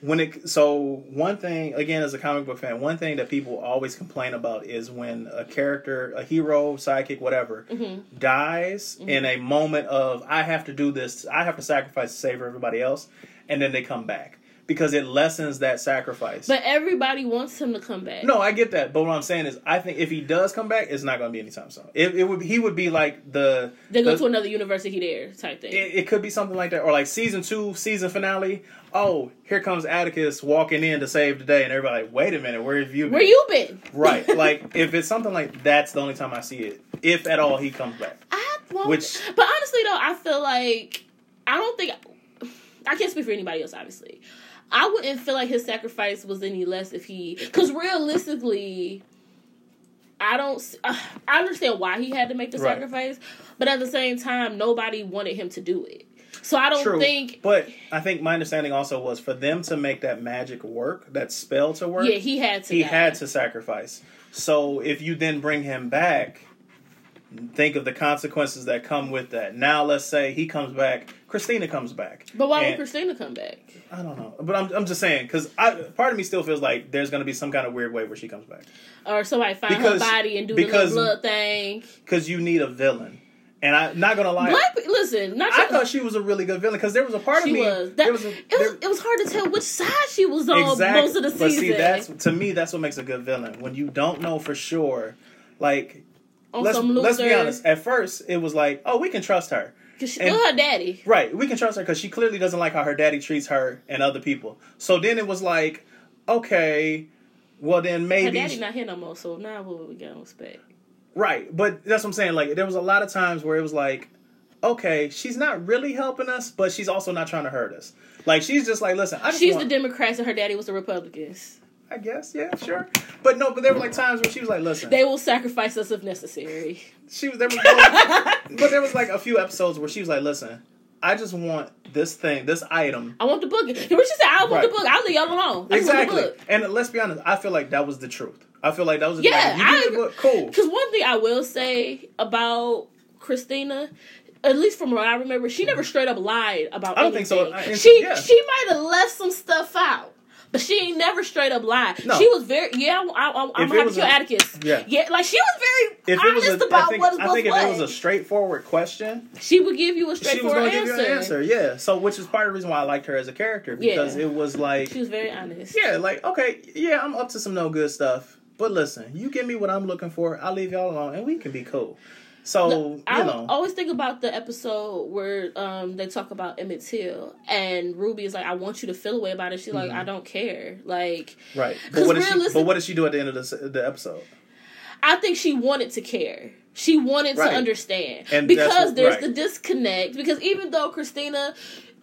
When it so one thing again as a comic book fan, one thing that people always complain about is when a character, a hero, sidekick, whatever, mm-hmm. dies mm-hmm. in a moment of I have to do this, I have to sacrifice to save everybody else, and then they come back because it lessens that sacrifice. But everybody wants him to come back. No, I get that, but what I'm saying is, I think if he does come back, it's not going to be anytime soon. It, it would he would be like the they go the, to another university there type thing. It, it could be something like that, or like season two, season finale. Oh, here comes Atticus walking in to save the day, and everybody like, wait a minute, where have you been? Where you been? Right, like, if it's something like that's the only time I see it, if at all he comes back. I won't. Which, but honestly, though, I feel like, I don't think, I can't speak for anybody else, obviously. I wouldn't feel like his sacrifice was any less if he, because realistically, I don't, uh, I understand why he had to make the right. sacrifice, but at the same time, nobody wanted him to do it. So I don't True. think... But I think my understanding also was for them to make that magic work, that spell to work... Yeah, he had to He die. had to sacrifice. So if you then bring him back, think of the consequences that come with that. Now let's say he comes back, Christina comes back. But why would Christina come back? I don't know. But I'm I'm just saying, because part of me still feels like there's going to be some kind of weird way where she comes back. Or somebody find because, her body and do because, the little blood thing. Because you need a villain. And I'm not going to lie. Black, listen, not I thought she was a really good villain because there was a part of me. She was. That, there was a, it, was there, it was hard to tell which side she was on exactly, most of the season. But see, that's, to me, that's what makes a good villain. When you don't know for sure, like, on let's, some let's be honest. At first, it was like, oh, we can trust her. Because she's her daddy. Right. We can trust her because she clearly doesn't like how her daddy treats her and other people. So then it was like, okay, well then maybe. Her daddy not here no more, so now what would we get on respect? Right, but that's what I'm saying. Like, there was a lot of times where it was like, okay, she's not really helping us, but she's also not trying to hurt us. Like, she's just like, listen, I just She's want- the Democrats and her daddy was the Republicans. I guess, yeah, sure. But no, but there were like times where she was like, listen. They will sacrifice us if necessary. She was, there was going, but there was like a few episodes where she was like, listen, I just want this thing, this item. I want the book. When she said, I want right. the book, I'll leave y'all alone. I exactly. Want the book. And let's be honest, I feel like that was the truth. I feel like that was the yeah, thing. You did the book, cool. Because one thing I will say about Christina, at least from what I remember, she never straight up lied about anything. I don't anything. think so. I, and, she yeah. she might have left some stuff out, but she ain't never straight up lied. No. She was very, yeah, I, I, I'm happy to kill Atticus. Yeah. yeah. Like, she was very if honest a, about think, what was what. I think if what. it was a straightforward question, she would give you a straightforward answer. She was going to give you an answer, yeah. So, which is part of the reason why I liked her as a character, because yeah. it was like. She was very honest. Yeah, like, okay, yeah, I'm up to some no good stuff. But listen, you give me what I'm looking for, I'll leave y'all alone, and we can be cool. So, no, you I know. always think about the episode where um, they talk about Emmett Till, and Ruby is like, I want you to feel a way about it. She's mm-hmm. like, I don't care. Like, right. But what, she, but what did she do at the end of the, the episode? I think she wanted to care. She wanted right. to understand. And because what, there's right. the disconnect. Because even though Christina...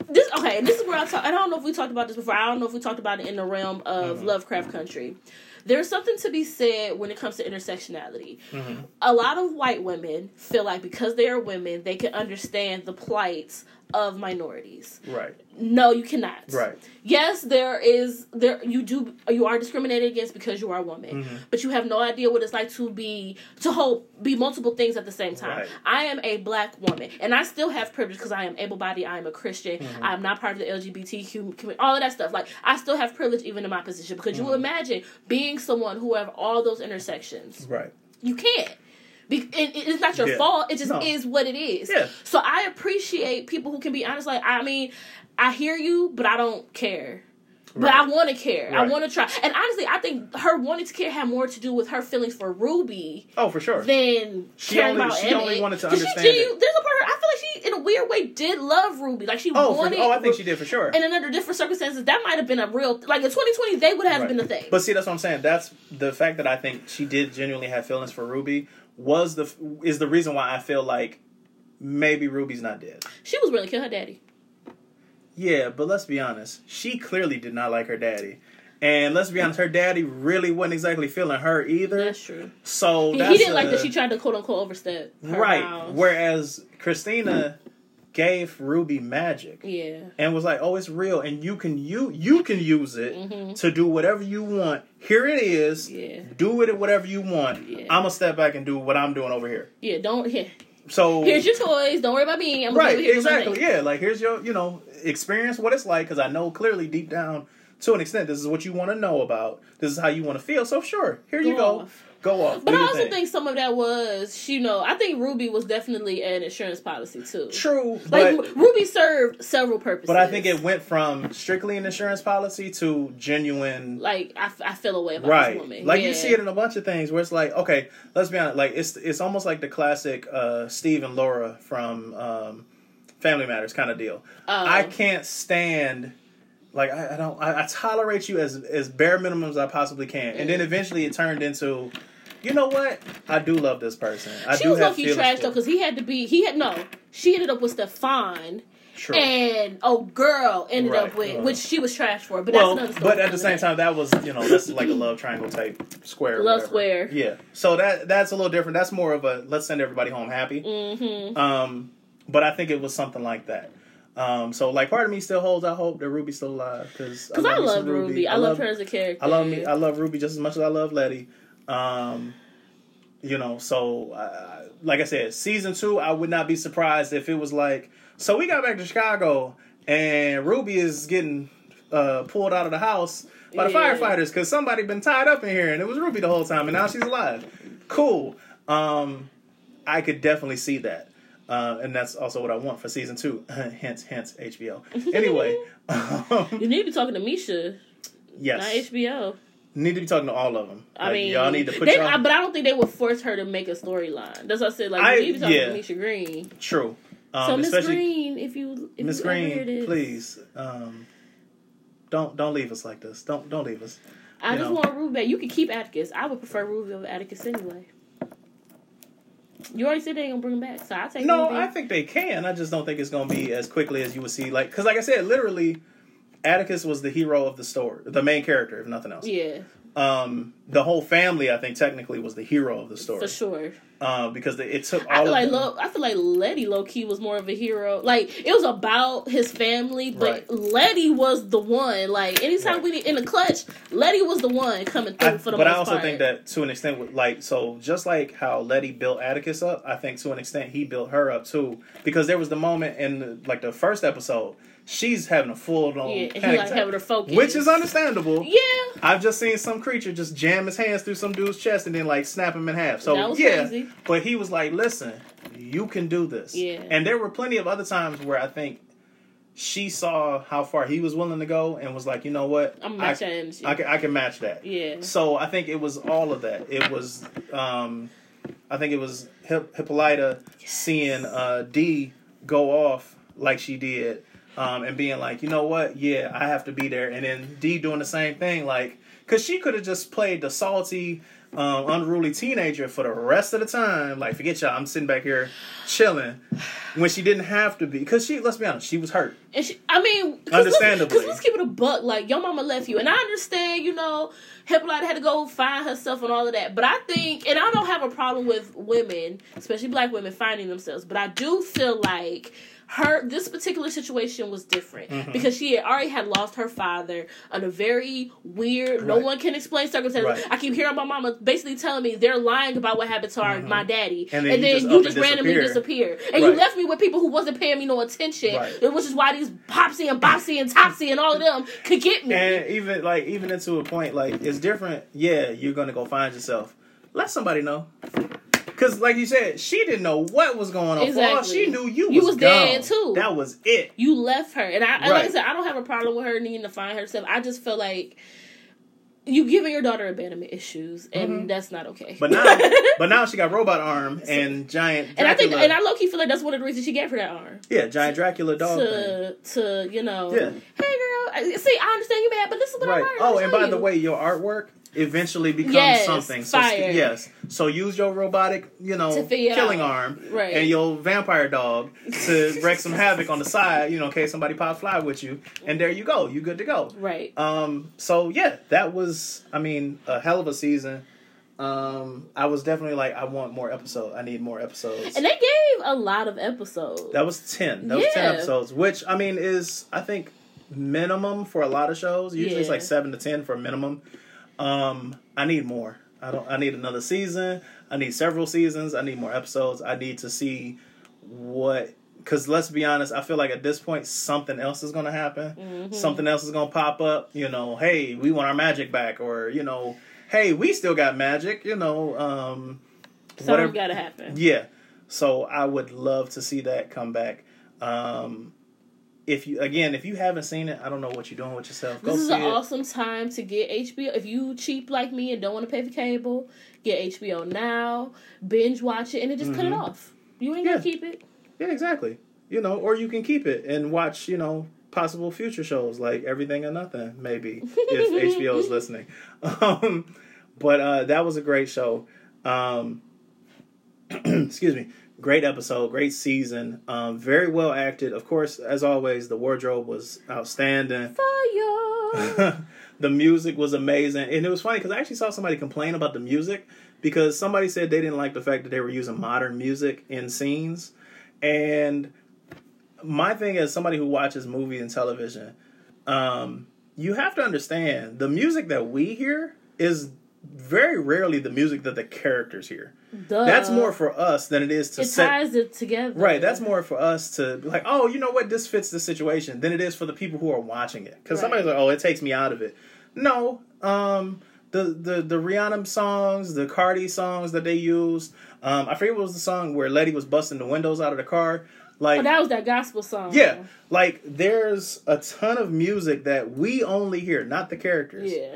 This Okay, this is where I talk... I don't know if we talked about this before. I don't know if we talked about it in the realm of mm-hmm. Lovecraft Country. There's something to be said when it comes to intersectionality. Mm-hmm. A lot of white women feel like because they are women, they can understand the plights of minorities. Right. No, you cannot. Right. Yes, there is there you do you are discriminated against because you are a woman, mm-hmm. but you have no idea what it's like to be to hold be multiple things at the same time. Right. I am a black woman, and I still have privilege because I am able-bodied. I am a Christian. Mm-hmm. I am not part of the L G B T Q community. All of that stuff. Like I still have privilege even in my position because mm-hmm. you imagine being someone who have all those intersections. Right. You can't. Be- it, it's not your yeah. fault. It just no. is what it is. Yeah. So I appreciate people who can be honest. Like, I mean, I hear you, but I don't care. Right. But I want to care. Right. I want to try. And honestly, I think her wanting to care had more to do with her feelings for Ruby. Oh, for sure. Than she caring only, about She Emmett. only wanted to understand she, she, it. There's a part of her, I feel like she, in a weird way, did love Ruby. Like, she oh, wanted... For, oh, I think she did, for sure. And then under different circumstances, that might have been a real... Like, in twenty twenty, they would have right. been a thing. But see, that's what I'm saying. That's the fact that I think she did genuinely have feelings for Ruby was the... Is the reason why I feel like maybe Ruby's not dead. She was really killing her daddy. Yeah, but let's be honest. She clearly did not like her daddy. And let's be honest, her daddy really wasn't exactly feeling her either. That's true. So he, that's he didn't a, like that she tried to quote-unquote overstep her Right. House. Whereas Christina gave Ruby magic. Yeah. And was like, oh, it's real. And you can, you, you can use it mm-hmm. to do whatever you want. Here it is. Yeah. Do it whatever you want. Yeah. I'm going to step back and do what I'm doing over here. Yeah, don't... Yeah. So here's your toys. Don't worry about me. I'm right, here exactly. Yeah, like here's your, you know, experience what it's like because I know clearly deep down to an extent this is what you want to know about. This is how you want to feel. So sure, here go you go, off. go off. But I also think? think some of that was, you know, I think Ruby was definitely an insurance policy too. True, like but, Ruby served several purposes. But I think it went from strictly an insurance policy to genuine. Like I, I feel a way about right. this woman. Like yeah. you see it in a bunch of things where it's like, okay, let's be honest. Like it's it's almost like the classic uh, Steve and Laura from. Um, Family Matters kind of deal. Um, I can't stand, like, I, I don't, I, I tolerate you as, as bare minimum as I possibly can. And then eventually it turned into, you know what? I do love this person. I she do was lucky trash, though, because he had to be, he had, no, she ended up with Stefan. True. And oh, girl ended right. up with, uh, which she was trash for. But well, that's But at the same that. time, that was, you know, that's like a love triangle type square. Love square. Yeah. So that that's a little different. That's more of a, let's send everybody home happy. Mm-hmm. Um, But I think it was something like that. Um, so, like, part of me still holds out hope that Ruby's still alive. Because I, I love Ruby. Ruby. I, I love her as a character. I love me. I love Ruby just as much as I love Letty. Um, you know, so, uh, like I said, season two, I would not be surprised if it was like, so we got back to Chicago, and Ruby is getting uh, pulled out of the house by the yeah. firefighters because somebody been tied up in here, and it was Ruby the whole time, and now she's alive. Cool. Um, I could definitely see that. Uh, and that's also what I want for season two. hence, hence, H B O. Anyway. Um, you need to be talking to Misha. Yes. Not H B O. You need to be talking to all of them. I like, mean, y'all need to put they, y'all... But I don't think they would force her to make a storyline. That's what I said. Like, I, you need to be talking yeah. to Misha Green. True. Um, so, Miss Green, if you... Miss Green, please. Um, don't don't leave us like this. Don't don't leave us. I you just know. want Ruby back. You can keep Atticus. I would prefer Ruby over Atticus anyway. You already said they ain't gonna bring him back, so I take. No, I think they can. I just don't think it's gonna be as quickly as you would see. Like, because, like I said, literally, Atticus was the hero of the story, the main character, if nothing else. Yeah. Um, the whole family, I think, technically, was the hero of the story for sure. Uh, because the, it took all. I feel of like them. Lo- I feel like Letty low key was more of a hero. Like it was about his family, but right. Letty was the one. Like anytime right. we need in the clutch, Letty was the one coming through I, for the. But most I also part. think that to an extent, like so, just like how Letty built Atticus up, I think to an extent he built her up too. Because there was the moment in the, like the first episode. She's having a full-on yeah, panic attack, like having her focus. Which is understandable. Yeah. I've just seen some creature just jam his hands through some dude's chest and then, like, snap him in half. So, that was yeah. crazy. But he was like, listen, you can do this. Yeah. And there were plenty of other times where I think she saw how far he was willing to go and was like, you know what? I'm I, match I, I, can, I can match that. Yeah. So I think it was all of that. It was, um, I think it was Hipp- Hippolyta yes. seeing uh, Dee go off like she did um, and being like, you know what? Yeah, I have to be there. And then Dee doing the same thing. Like, because she could have just played the salty, um, unruly teenager for the rest of the time. Like, forget y'all, I'm sitting back here chilling when she didn't have to be. Because she, let's be honest, she was hurt. And she, I mean, understandably. Because let's, let's keep it a buck. Like, your mama left you. And I understand, you know, Hippolyta had to go find herself and all of that. But I think, and I don't have a problem with women, especially black women, finding themselves. But I do feel like her, this particular situation was different mm-hmm. because she had already had lost her father under very weird, right. no one can explain circumstances. Right. I keep hearing my mama basically telling me they're lying about what happened to our, mm-hmm. my daddy. And then, and then you just, you just disappear. randomly disappear. And right. you left me with people who wasn't paying me no attention, right. which is why these Popsy and Bopsy and Topsy and all of them could get me. And even like, even into a point, like, it's different. Yeah, you're going to go find yourself. Let somebody know. Because, like you said, she didn't know what was going on. Exactly. All she knew you was, you was dead, too. That was it. You left her. And I, right. like I said, I don't have a problem with her needing to find herself. I just feel like you giving your daughter abandonment issues, and mm-hmm. that's not okay. But now but now she got robot arm and giant Dracula. And I think, and I low-key feel like that's one of the reasons she gave her that arm. Yeah, giant Dracula dog to, thing. To, you know, yeah. hey, girl. See, I understand you're mad, but this is what right. I learned. Oh, and by you. the way, your artwork eventually becomes yes, something. So st- yes. So use your robotic, you know, killing out. arm right. and your vampire dog to wreak some havoc on the side, you know, in case somebody pop fly with you. And there you go. You good to go. Right. Um, so yeah, that was, I mean, a hell of a season. Um, I was definitely like, I want more episodes. I need more episodes. And they gave a lot of episodes. That was ten. That yeah. was ten episodes, which, I mean, is, I think, minimum for a lot of shows. Usually yeah. it's like seven to ten for a minimum. Um, I need more. I don't, I need another season. I need several seasons. I need more episodes. I need to see what, cause let's be honest, I feel like at this point, something else is going to happen. Mm-hmm. Something else is going to pop up, you know, hey, we want our magic back, or, you know, hey, we still got magic, you know, um, something got to happen. Yeah. So I would love to see that come back. Um, If you again, if you haven't seen it, I don't know what you're doing with yourself. Go this is see an it. awesome time to get H B O. If you cheap like me and don't want to pay for cable, get H B O now. Binge watch it and then just mm-hmm. cut it off. You ain't yeah. gonna keep it. Yeah, exactly. You know, or you can keep it and watch, you know, possible future shows like Everything or Nothing, maybe, if H B O is listening. Um, but uh, that was a great show. Um, excuse me. Great episode, great season, um, very well acted. Of course, as always, the wardrobe was outstanding. Fire! The music was amazing. And it was funny because I actually saw somebody complain about the music because somebody said they didn't like the fact that they were using modern music in scenes. And my thing is, somebody who watches movies and television, um, you have to understand the music that we hear is very rarely the music that the characters hear. Duh. That's more for us than it is to... It set, ties it together. Right, that's more for us to be like, oh, you know what, this fits the situation, than it is for the people who are watching it. Because right. somebody's like, oh, it takes me out of it. No, um, the, the, the Rihanna songs, the Cardi songs that they used, um, I forget what was the song where Letty was busting the windows out of the car. Like, oh, that was that gospel song. Yeah, like, there's a ton of music that we only hear, not the characters. Yeah.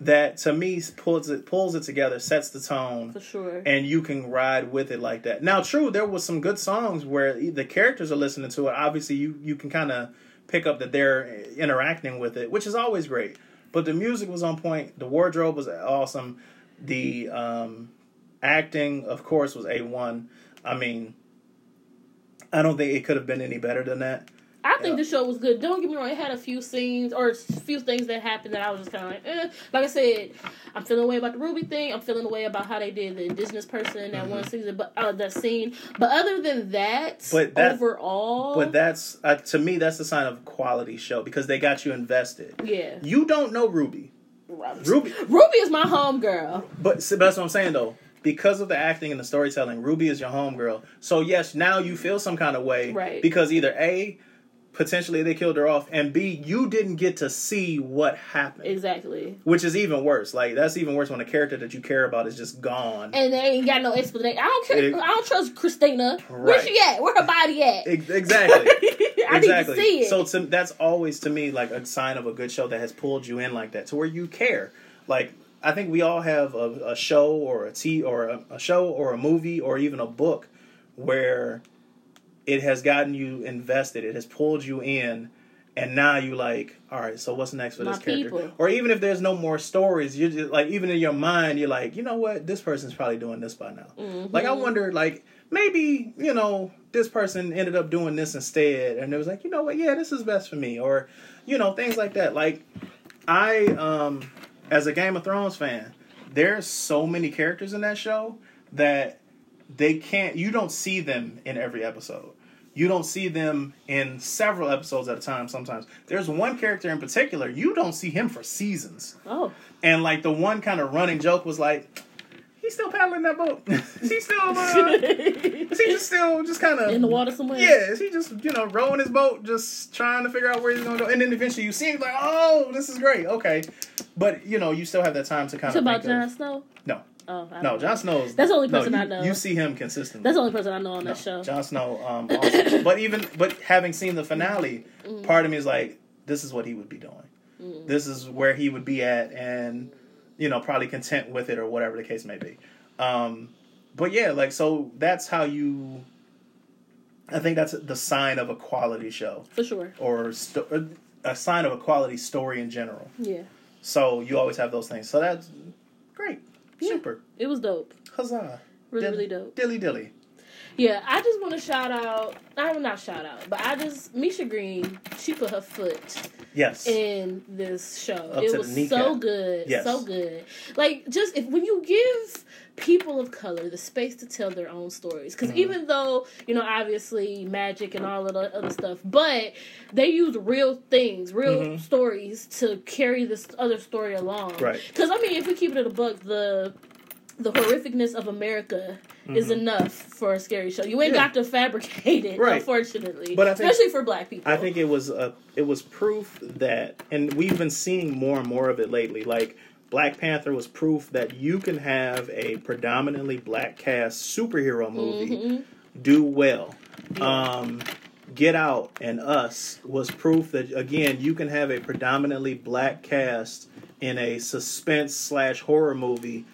That to me pulls it pulls it together, sets the tone, for sure, and you can ride with it like that. Now, true, there was some good songs where the characters are listening to it. Obviously, you you can kind of pick up that they're interacting with it, which is always great. But the music was on point. The wardrobe was awesome. The um, acting, of course, was A one. I mean, I don't think it could have been any better than that. I think yeah. the show was good. Don't get me wrong. It had a few scenes or a few things that happened that I was just kind of like, eh. Like I said, I'm feeling a way about the Ruby thing. I'm feeling a way about how they did the indigenous person that mm-hmm. one season, but uh, that scene. But other than that, but that, overall... But that's, uh, to me, that's the sign of a quality show because they got you invested. Yeah. You don't know Ruby. Ruby Ruby is my homegirl. But, but that's what I'm saying, though. Because of the acting and the storytelling, Ruby is your homegirl. So, yes, now you feel some kind of way. Right. Because either A... potentially they killed her off, and B, you didn't get to see what happened. Exactly. Which is even worse. Like, that's even worse when a character that you care about is just gone. And they ain't got no explanation. I don't care. It, I don't trust Christina. Right. Where she at? Where her body at? Exactly. I exactly. need to see it. So to, that's always to me like a sign of a good show that has pulled you in like that to where you care. Like I think we all have a, a show or a t or a, a show or a movie or even a book where it has gotten you invested. It has pulled you in. And now you like, all right, so what's next for My this character? People. Or even if there's no more stories, you just like even in your mind, you're like, you know what, this person's probably doing this by now. Mm-hmm. Like I wonder, like maybe you know this person ended up doing this instead, and it was like, you know what, yeah, this is best for me, or you know things like that. Like I, um, as a Game of Thrones fan, there's so many characters in that show that they can't. You don't see them in every episode. You don't see them in several episodes at a time sometimes. There's one character in particular, you don't see him for seasons. Oh. And, like, the one kind of running joke was, like, he's still paddling that boat. Is he still, uh, is he just still just kind of... in the water somewhere? Yeah, is he just, you know, rowing his boat, just trying to figure out where he's going to go? And then eventually you see him, like, oh, this is great, okay. But, you know, you still have that time to kind it's of about Jon Snow? No. Oh, I no, Jon Snow is... That's the only person no, you, I know. You see him consistently. That's the only person I know on no, that show. Jon Snow, um, also, but even, but having seen the finale, mm. part of me is like, this is what he would be doing. Mm. This is where he would be at and, you know, probably content with it or whatever the case may be. Um, but yeah, like, so that's how you... I think that's the sign of a quality show. For sure. Or sto- a sign of a quality story in general. Yeah. So you always have those things. So that's great. Yeah, super. It was dope. Huzzah. Really, dilly, really dope. Dilly dilly. Yeah, I just want to shout out, I'm not shout out, but I just, Misha Green, she put her foot yes. in this show. Up it was so good. Yes. So good. Like, just, if when you give people of color the space to tell their own stories, because mm-hmm. even though, you know, obviously magic and all of the other stuff, but they use real things, real mm-hmm. stories to carry this other story along. Right. Because, I mean, if we keep it in the book, the... the horrificness of America mm-hmm. is enough for a scary show. You ain't yeah. got to fabricate it, right. unfortunately. But I think, especially for black people. I think it was a, it was proof that, and we've been seeing more and more of it lately, like Black Panther was proof that you can have a predominantly black cast superhero movie mm-hmm. do well. Yeah. Um, Get Out and Us was proof that, again, you can have a predominantly black cast in a suspense slash horror movie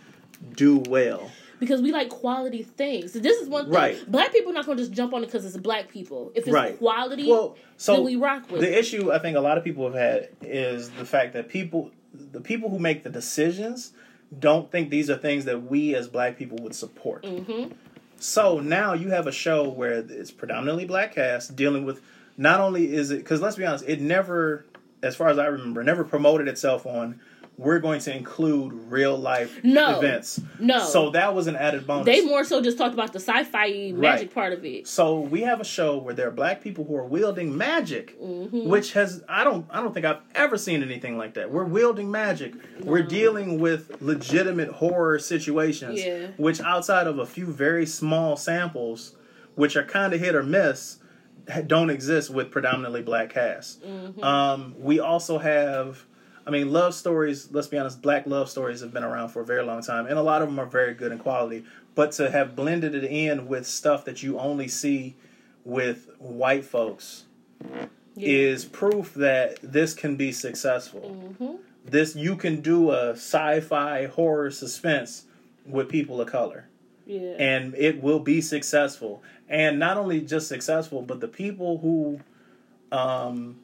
do well. Because we like quality things. So this is one thing. Right. Black people are not going to just jump on it because it's black people. If it's right. quality, well, so then we rock with the it. The issue I think a lot of people have had is the fact that people, the people who make the decisions don't think these are things that we as black people would support. Mm-hmm. So now you have a show where it's predominantly black cast dealing with, not only is it, because let's be honest, it never, as far as I remember, never promoted itself on we're going to include real life no, events. No. So that was an added bonus. They more so just talked about the sci-fi magic right. part of it. So we have a show where there are black people who are wielding magic, mm-hmm. which has I don't I don't think I've ever seen anything like that. We're wielding magic. No. We're dealing with legitimate horror situations, yeah. which outside of a few very small samples, which are kind of hit or miss, don't exist with predominantly black cast. Mm-hmm. Um, we also have I mean, love stories, let's be honest, black love stories have been around for a very long time, and a lot of them are very good in quality. But to have blended it in with stuff that you only see with white folks yeah. is proof that this can be successful. Mm-hmm. This you can do a sci-fi horror suspense with people of color. Yeah. And it will be successful. And not only just successful, but the people who... um,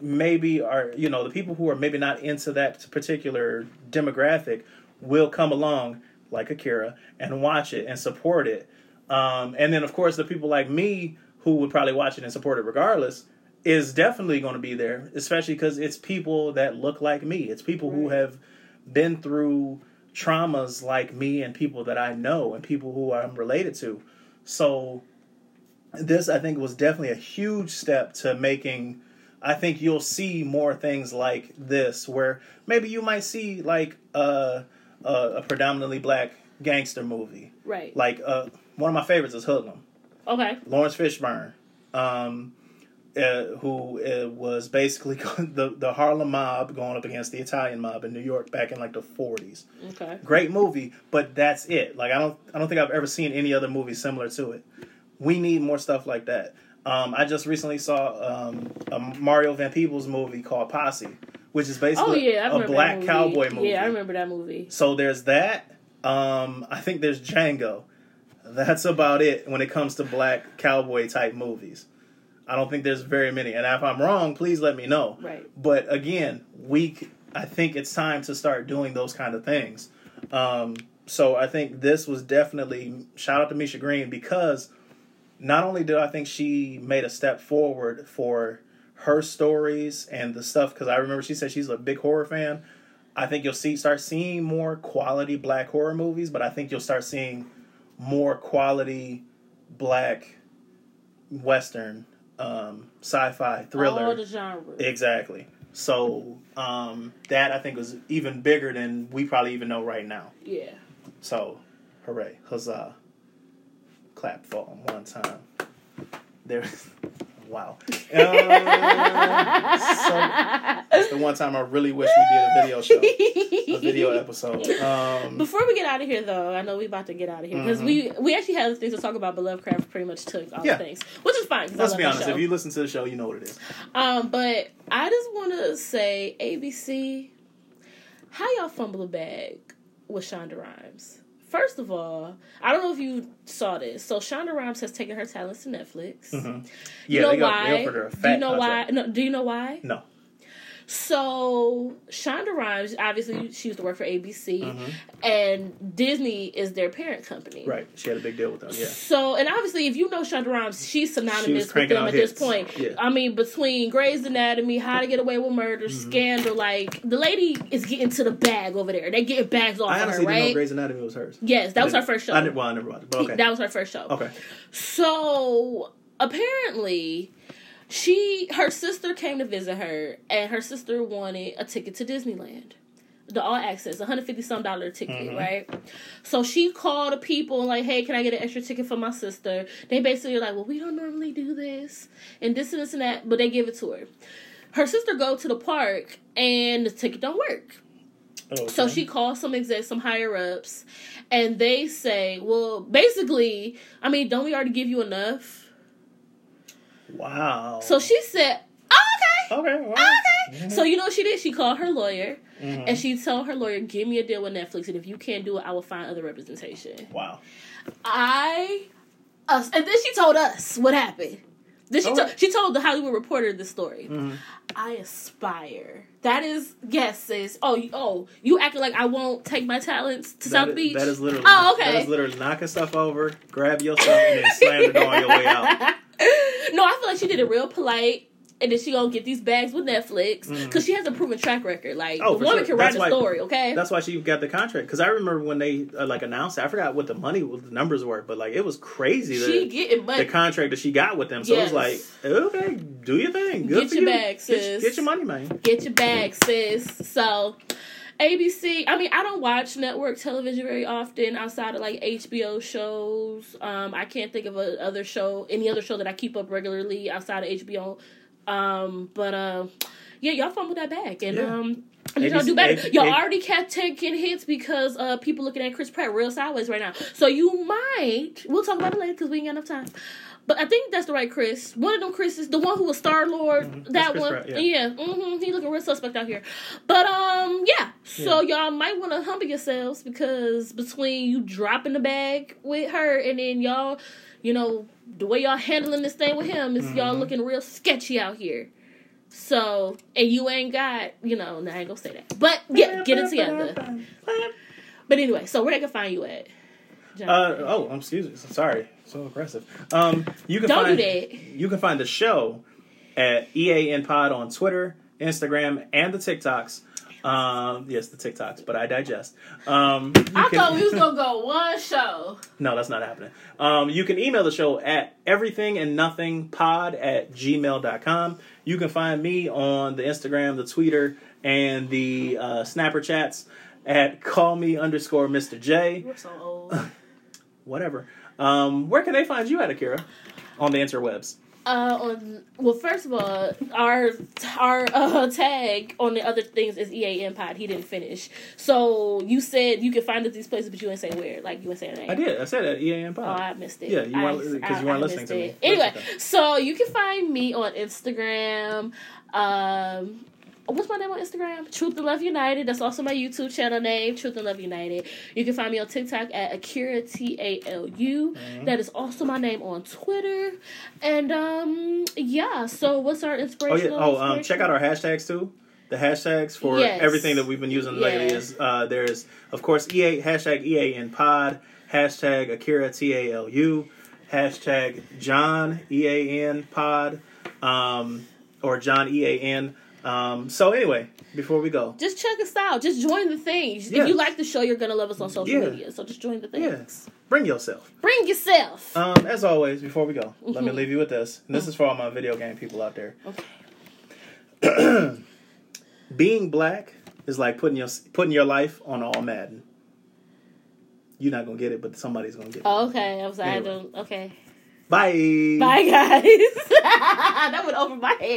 maybe are, you know, the people who are maybe not into that particular demographic will come along like Akira and watch it and support it. Um, and then, of course, the people like me who would probably watch it and support it regardless is definitely going to be there, especially because it's people that look like me. It's people right. who have been through traumas like me and people that I know and people who I'm related to. So this, I think, was definitely a huge step to making... I think you'll see more things like this, where maybe you might see like uh, uh, a predominantly black gangster movie. Right. Like uh, one of my favorites is Hoodlum. Okay. Lawrence Fishburne, um, uh, who uh, was basically the the Harlem mob going up against the Italian mob in New York back in like the forties. Okay. Great movie, but that's it. Like I don't I don't think I've ever seen any other movie similar to it. We need more stuff like that. Um, I just recently saw um, a Mario Van Peebles movie called Posse, which is basically oh, yeah, a black movie. cowboy movie. Yeah, I remember that movie. So there's that. Um, I think there's Django. That's about it when it comes to black cowboy type movies. I don't think there's very many. And if I'm wrong, please let me know. Right. But again, we, I think it's time to start doing those kind of things. Um, so I think this was definitely, shout out to Misha Green, because not only did I think she made a step forward for her stories and the stuff, because I remember she said she's a big horror fan. I think you'll see start seeing more quality black horror movies, but I think you'll start seeing more quality black western, um, sci-fi, thriller. All the genres. Exactly. So um, that, I think, was even bigger than we probably even know right now. Yeah. So, hooray. Huzzah. Clap for them one time. There. Wow. Um, so, that's the one time I really wish we did a video show, a video episode. Um, Before we get out of here, though, I know we about to get out of here because mm-hmm. we we actually have things to talk about, but Lovecraft pretty much took all yeah. the things, which is fine. Let's I love be honest. Show. If you listen to the show, you know what it is. Um, but I just want to say, A B C, how y'all fumble a bag with Shonda Rhimes? First of all, I don't know if you saw this. So Shonda Rhimes has taken her talents to Netflix. Mm-hmm. Yeah, you know they why? Go, they a fat do you know contract. why? No, do you know why? No. So Shonda Rhimes, obviously, she used to work for A B C, mm-hmm. and Disney is their parent company. Right. She had a big deal with them. Yeah. So, and obviously, if you know Shonda Rhimes, she's synonymous she with them at hits. this point. Yeah. I mean, between Grey's Anatomy, How to Get Away with Murder, mm-hmm. Scandal, like the lady is getting to the bag over there. They getting bags off her, right? I honestly didn't know Grey's Anatomy was hers. Yes, that I was her first show. I did, well, I never watched it, but okay. That was her first show. Okay. So apparently, She, her sister came to visit her, and her sister wanted a ticket to Disneyland. The all access, one hundred fifty some dollar ticket, mm-hmm. right? So she called the people and like, hey, can I get an extra ticket for my sister? They basically are like, well, we don't normally do this, and this and this and that, but they give it to her. Her sister go to the park, and the ticket don't work. Okay. So she calls some execs, some higher-ups, and they say, well, basically, I mean, don't we already give you enough? Wow. So she said, oh, okay. Okay. Wow. Oh, okay. Mm-hmm. So you know what she did? She called her lawyer, mm-hmm. and she told her lawyer, give me a deal with Netflix, and if you can't do it, I will find other representation. Wow. I, us, and then she told us what happened. Then she, oh. to, she told the Hollywood Reporter this story. Mm-hmm. I aspire. That is, yes, sis. Oh, you, oh, you acting like I won't take my talents to that South is, Beach? That is literally. Oh, okay. That is literally knocking stuff over, grab your stuff, and then slam the door on your way out. No, I feel like she did it real polite, and then she gonna get these bags with Netflix, because mm-hmm. she has a proven track record. Like, oh, the woman sure. can that's write a story, okay? That's why she got the contract, because I remember when they, uh, like, announced it, I forgot what the money, what the numbers were, but, like, it was crazy she getting money. The contract that she got with them. So yes. it was like, okay, do your thing. Good get for your you. bag, sis. Get, get your money, man. Get your bag, sis. So, A B C, I mean, I don't watch network television very often outside of, like, H B O shows. Um, I can't think of a other show, any other show that I keep up regularly outside of H B O. Um, but, uh, yeah, y'all fumble that back, and, yeah. um... I need y'all to do better. A- y'all a- already kept taking hits because uh, people looking at Chris Pratt real sideways right now. So you might... We'll talk about it later because we ain't got enough time. But I think that's the right Chris. One of them Chris is the one who was Star-Lord. Mm-hmm. That one. Pratt, yeah. yeah. Mm-hmm. He looking real suspect out here. But, um, yeah. So yeah. y'all might want to humble yourselves because between you dropping the bag with her and then y'all, you know, the way y'all handling this thing with him is mm-hmm. y'all looking real sketchy out here. So, and you ain't got, you know, nah, I ain't gonna say that. But, yeah, get it together. But anyway, so where they can find you at? Uh, oh, excuse me. Sorry. So aggressive. Um, you can Don't find, do that. You can find the show at E A N Pod on Twitter, Instagram, and the TikToks. Um, yes, the TikToks, but I digest. Um, I can, thought we was gonna go one show. No, that's not happening. Um, you can email the show at everythingandnothingpod at gmail dot com. You can find me on the Instagram, the Twitter, and the uh, Snapper chats at call me underscore Mister J. We're so old. Whatever. Um, where can they find you at, Akira? On the interwebs. Uh, on, well, first of all, our our uh, tag on the other things is E A M Pod. He didn't finish. So you said you could find us these places, but you didn't say where. Like, you didn't say that. I did. I said that, E A M Pod. Oh, I missed it. Yeah, you weren't, because you weren't listening to me. Anyway, so you can find me on Instagram. Um... What's my name on Instagram? Truth and Love United. That's also my YouTube channel name, Truth and Love United. You can find me on TikTok at Akira, T A L U. Mm-hmm. That is also my name on Twitter. And, um, yeah. So, what's our inspirational? Oh, yeah. Oh, um, check out our hashtags, too. The hashtags for yes. everything that we've been using yes. lately is, uh, there's, of course, E A, hashtag E A N Pod, hashtag Akira, T A L U, hashtag John, E A N Pod, um, or John, E A N. Um, so anyway, before we go, just check us out. Just join the things. Yes. If you like the show, you're going to love us on social yeah. media. So just join the things. Yeah. Bring yourself. Bring yourself. Um, as always, before we go, mm-hmm. let me leave you with this. And this mm-hmm. is for all my video game people out there. Okay. Being black is like putting your, putting your life on all Madden. You're not going to get it, but somebody's going to get it. Oh, okay. I was like, anyway. I don't, okay. Bye. Bye, guys. That went over my head.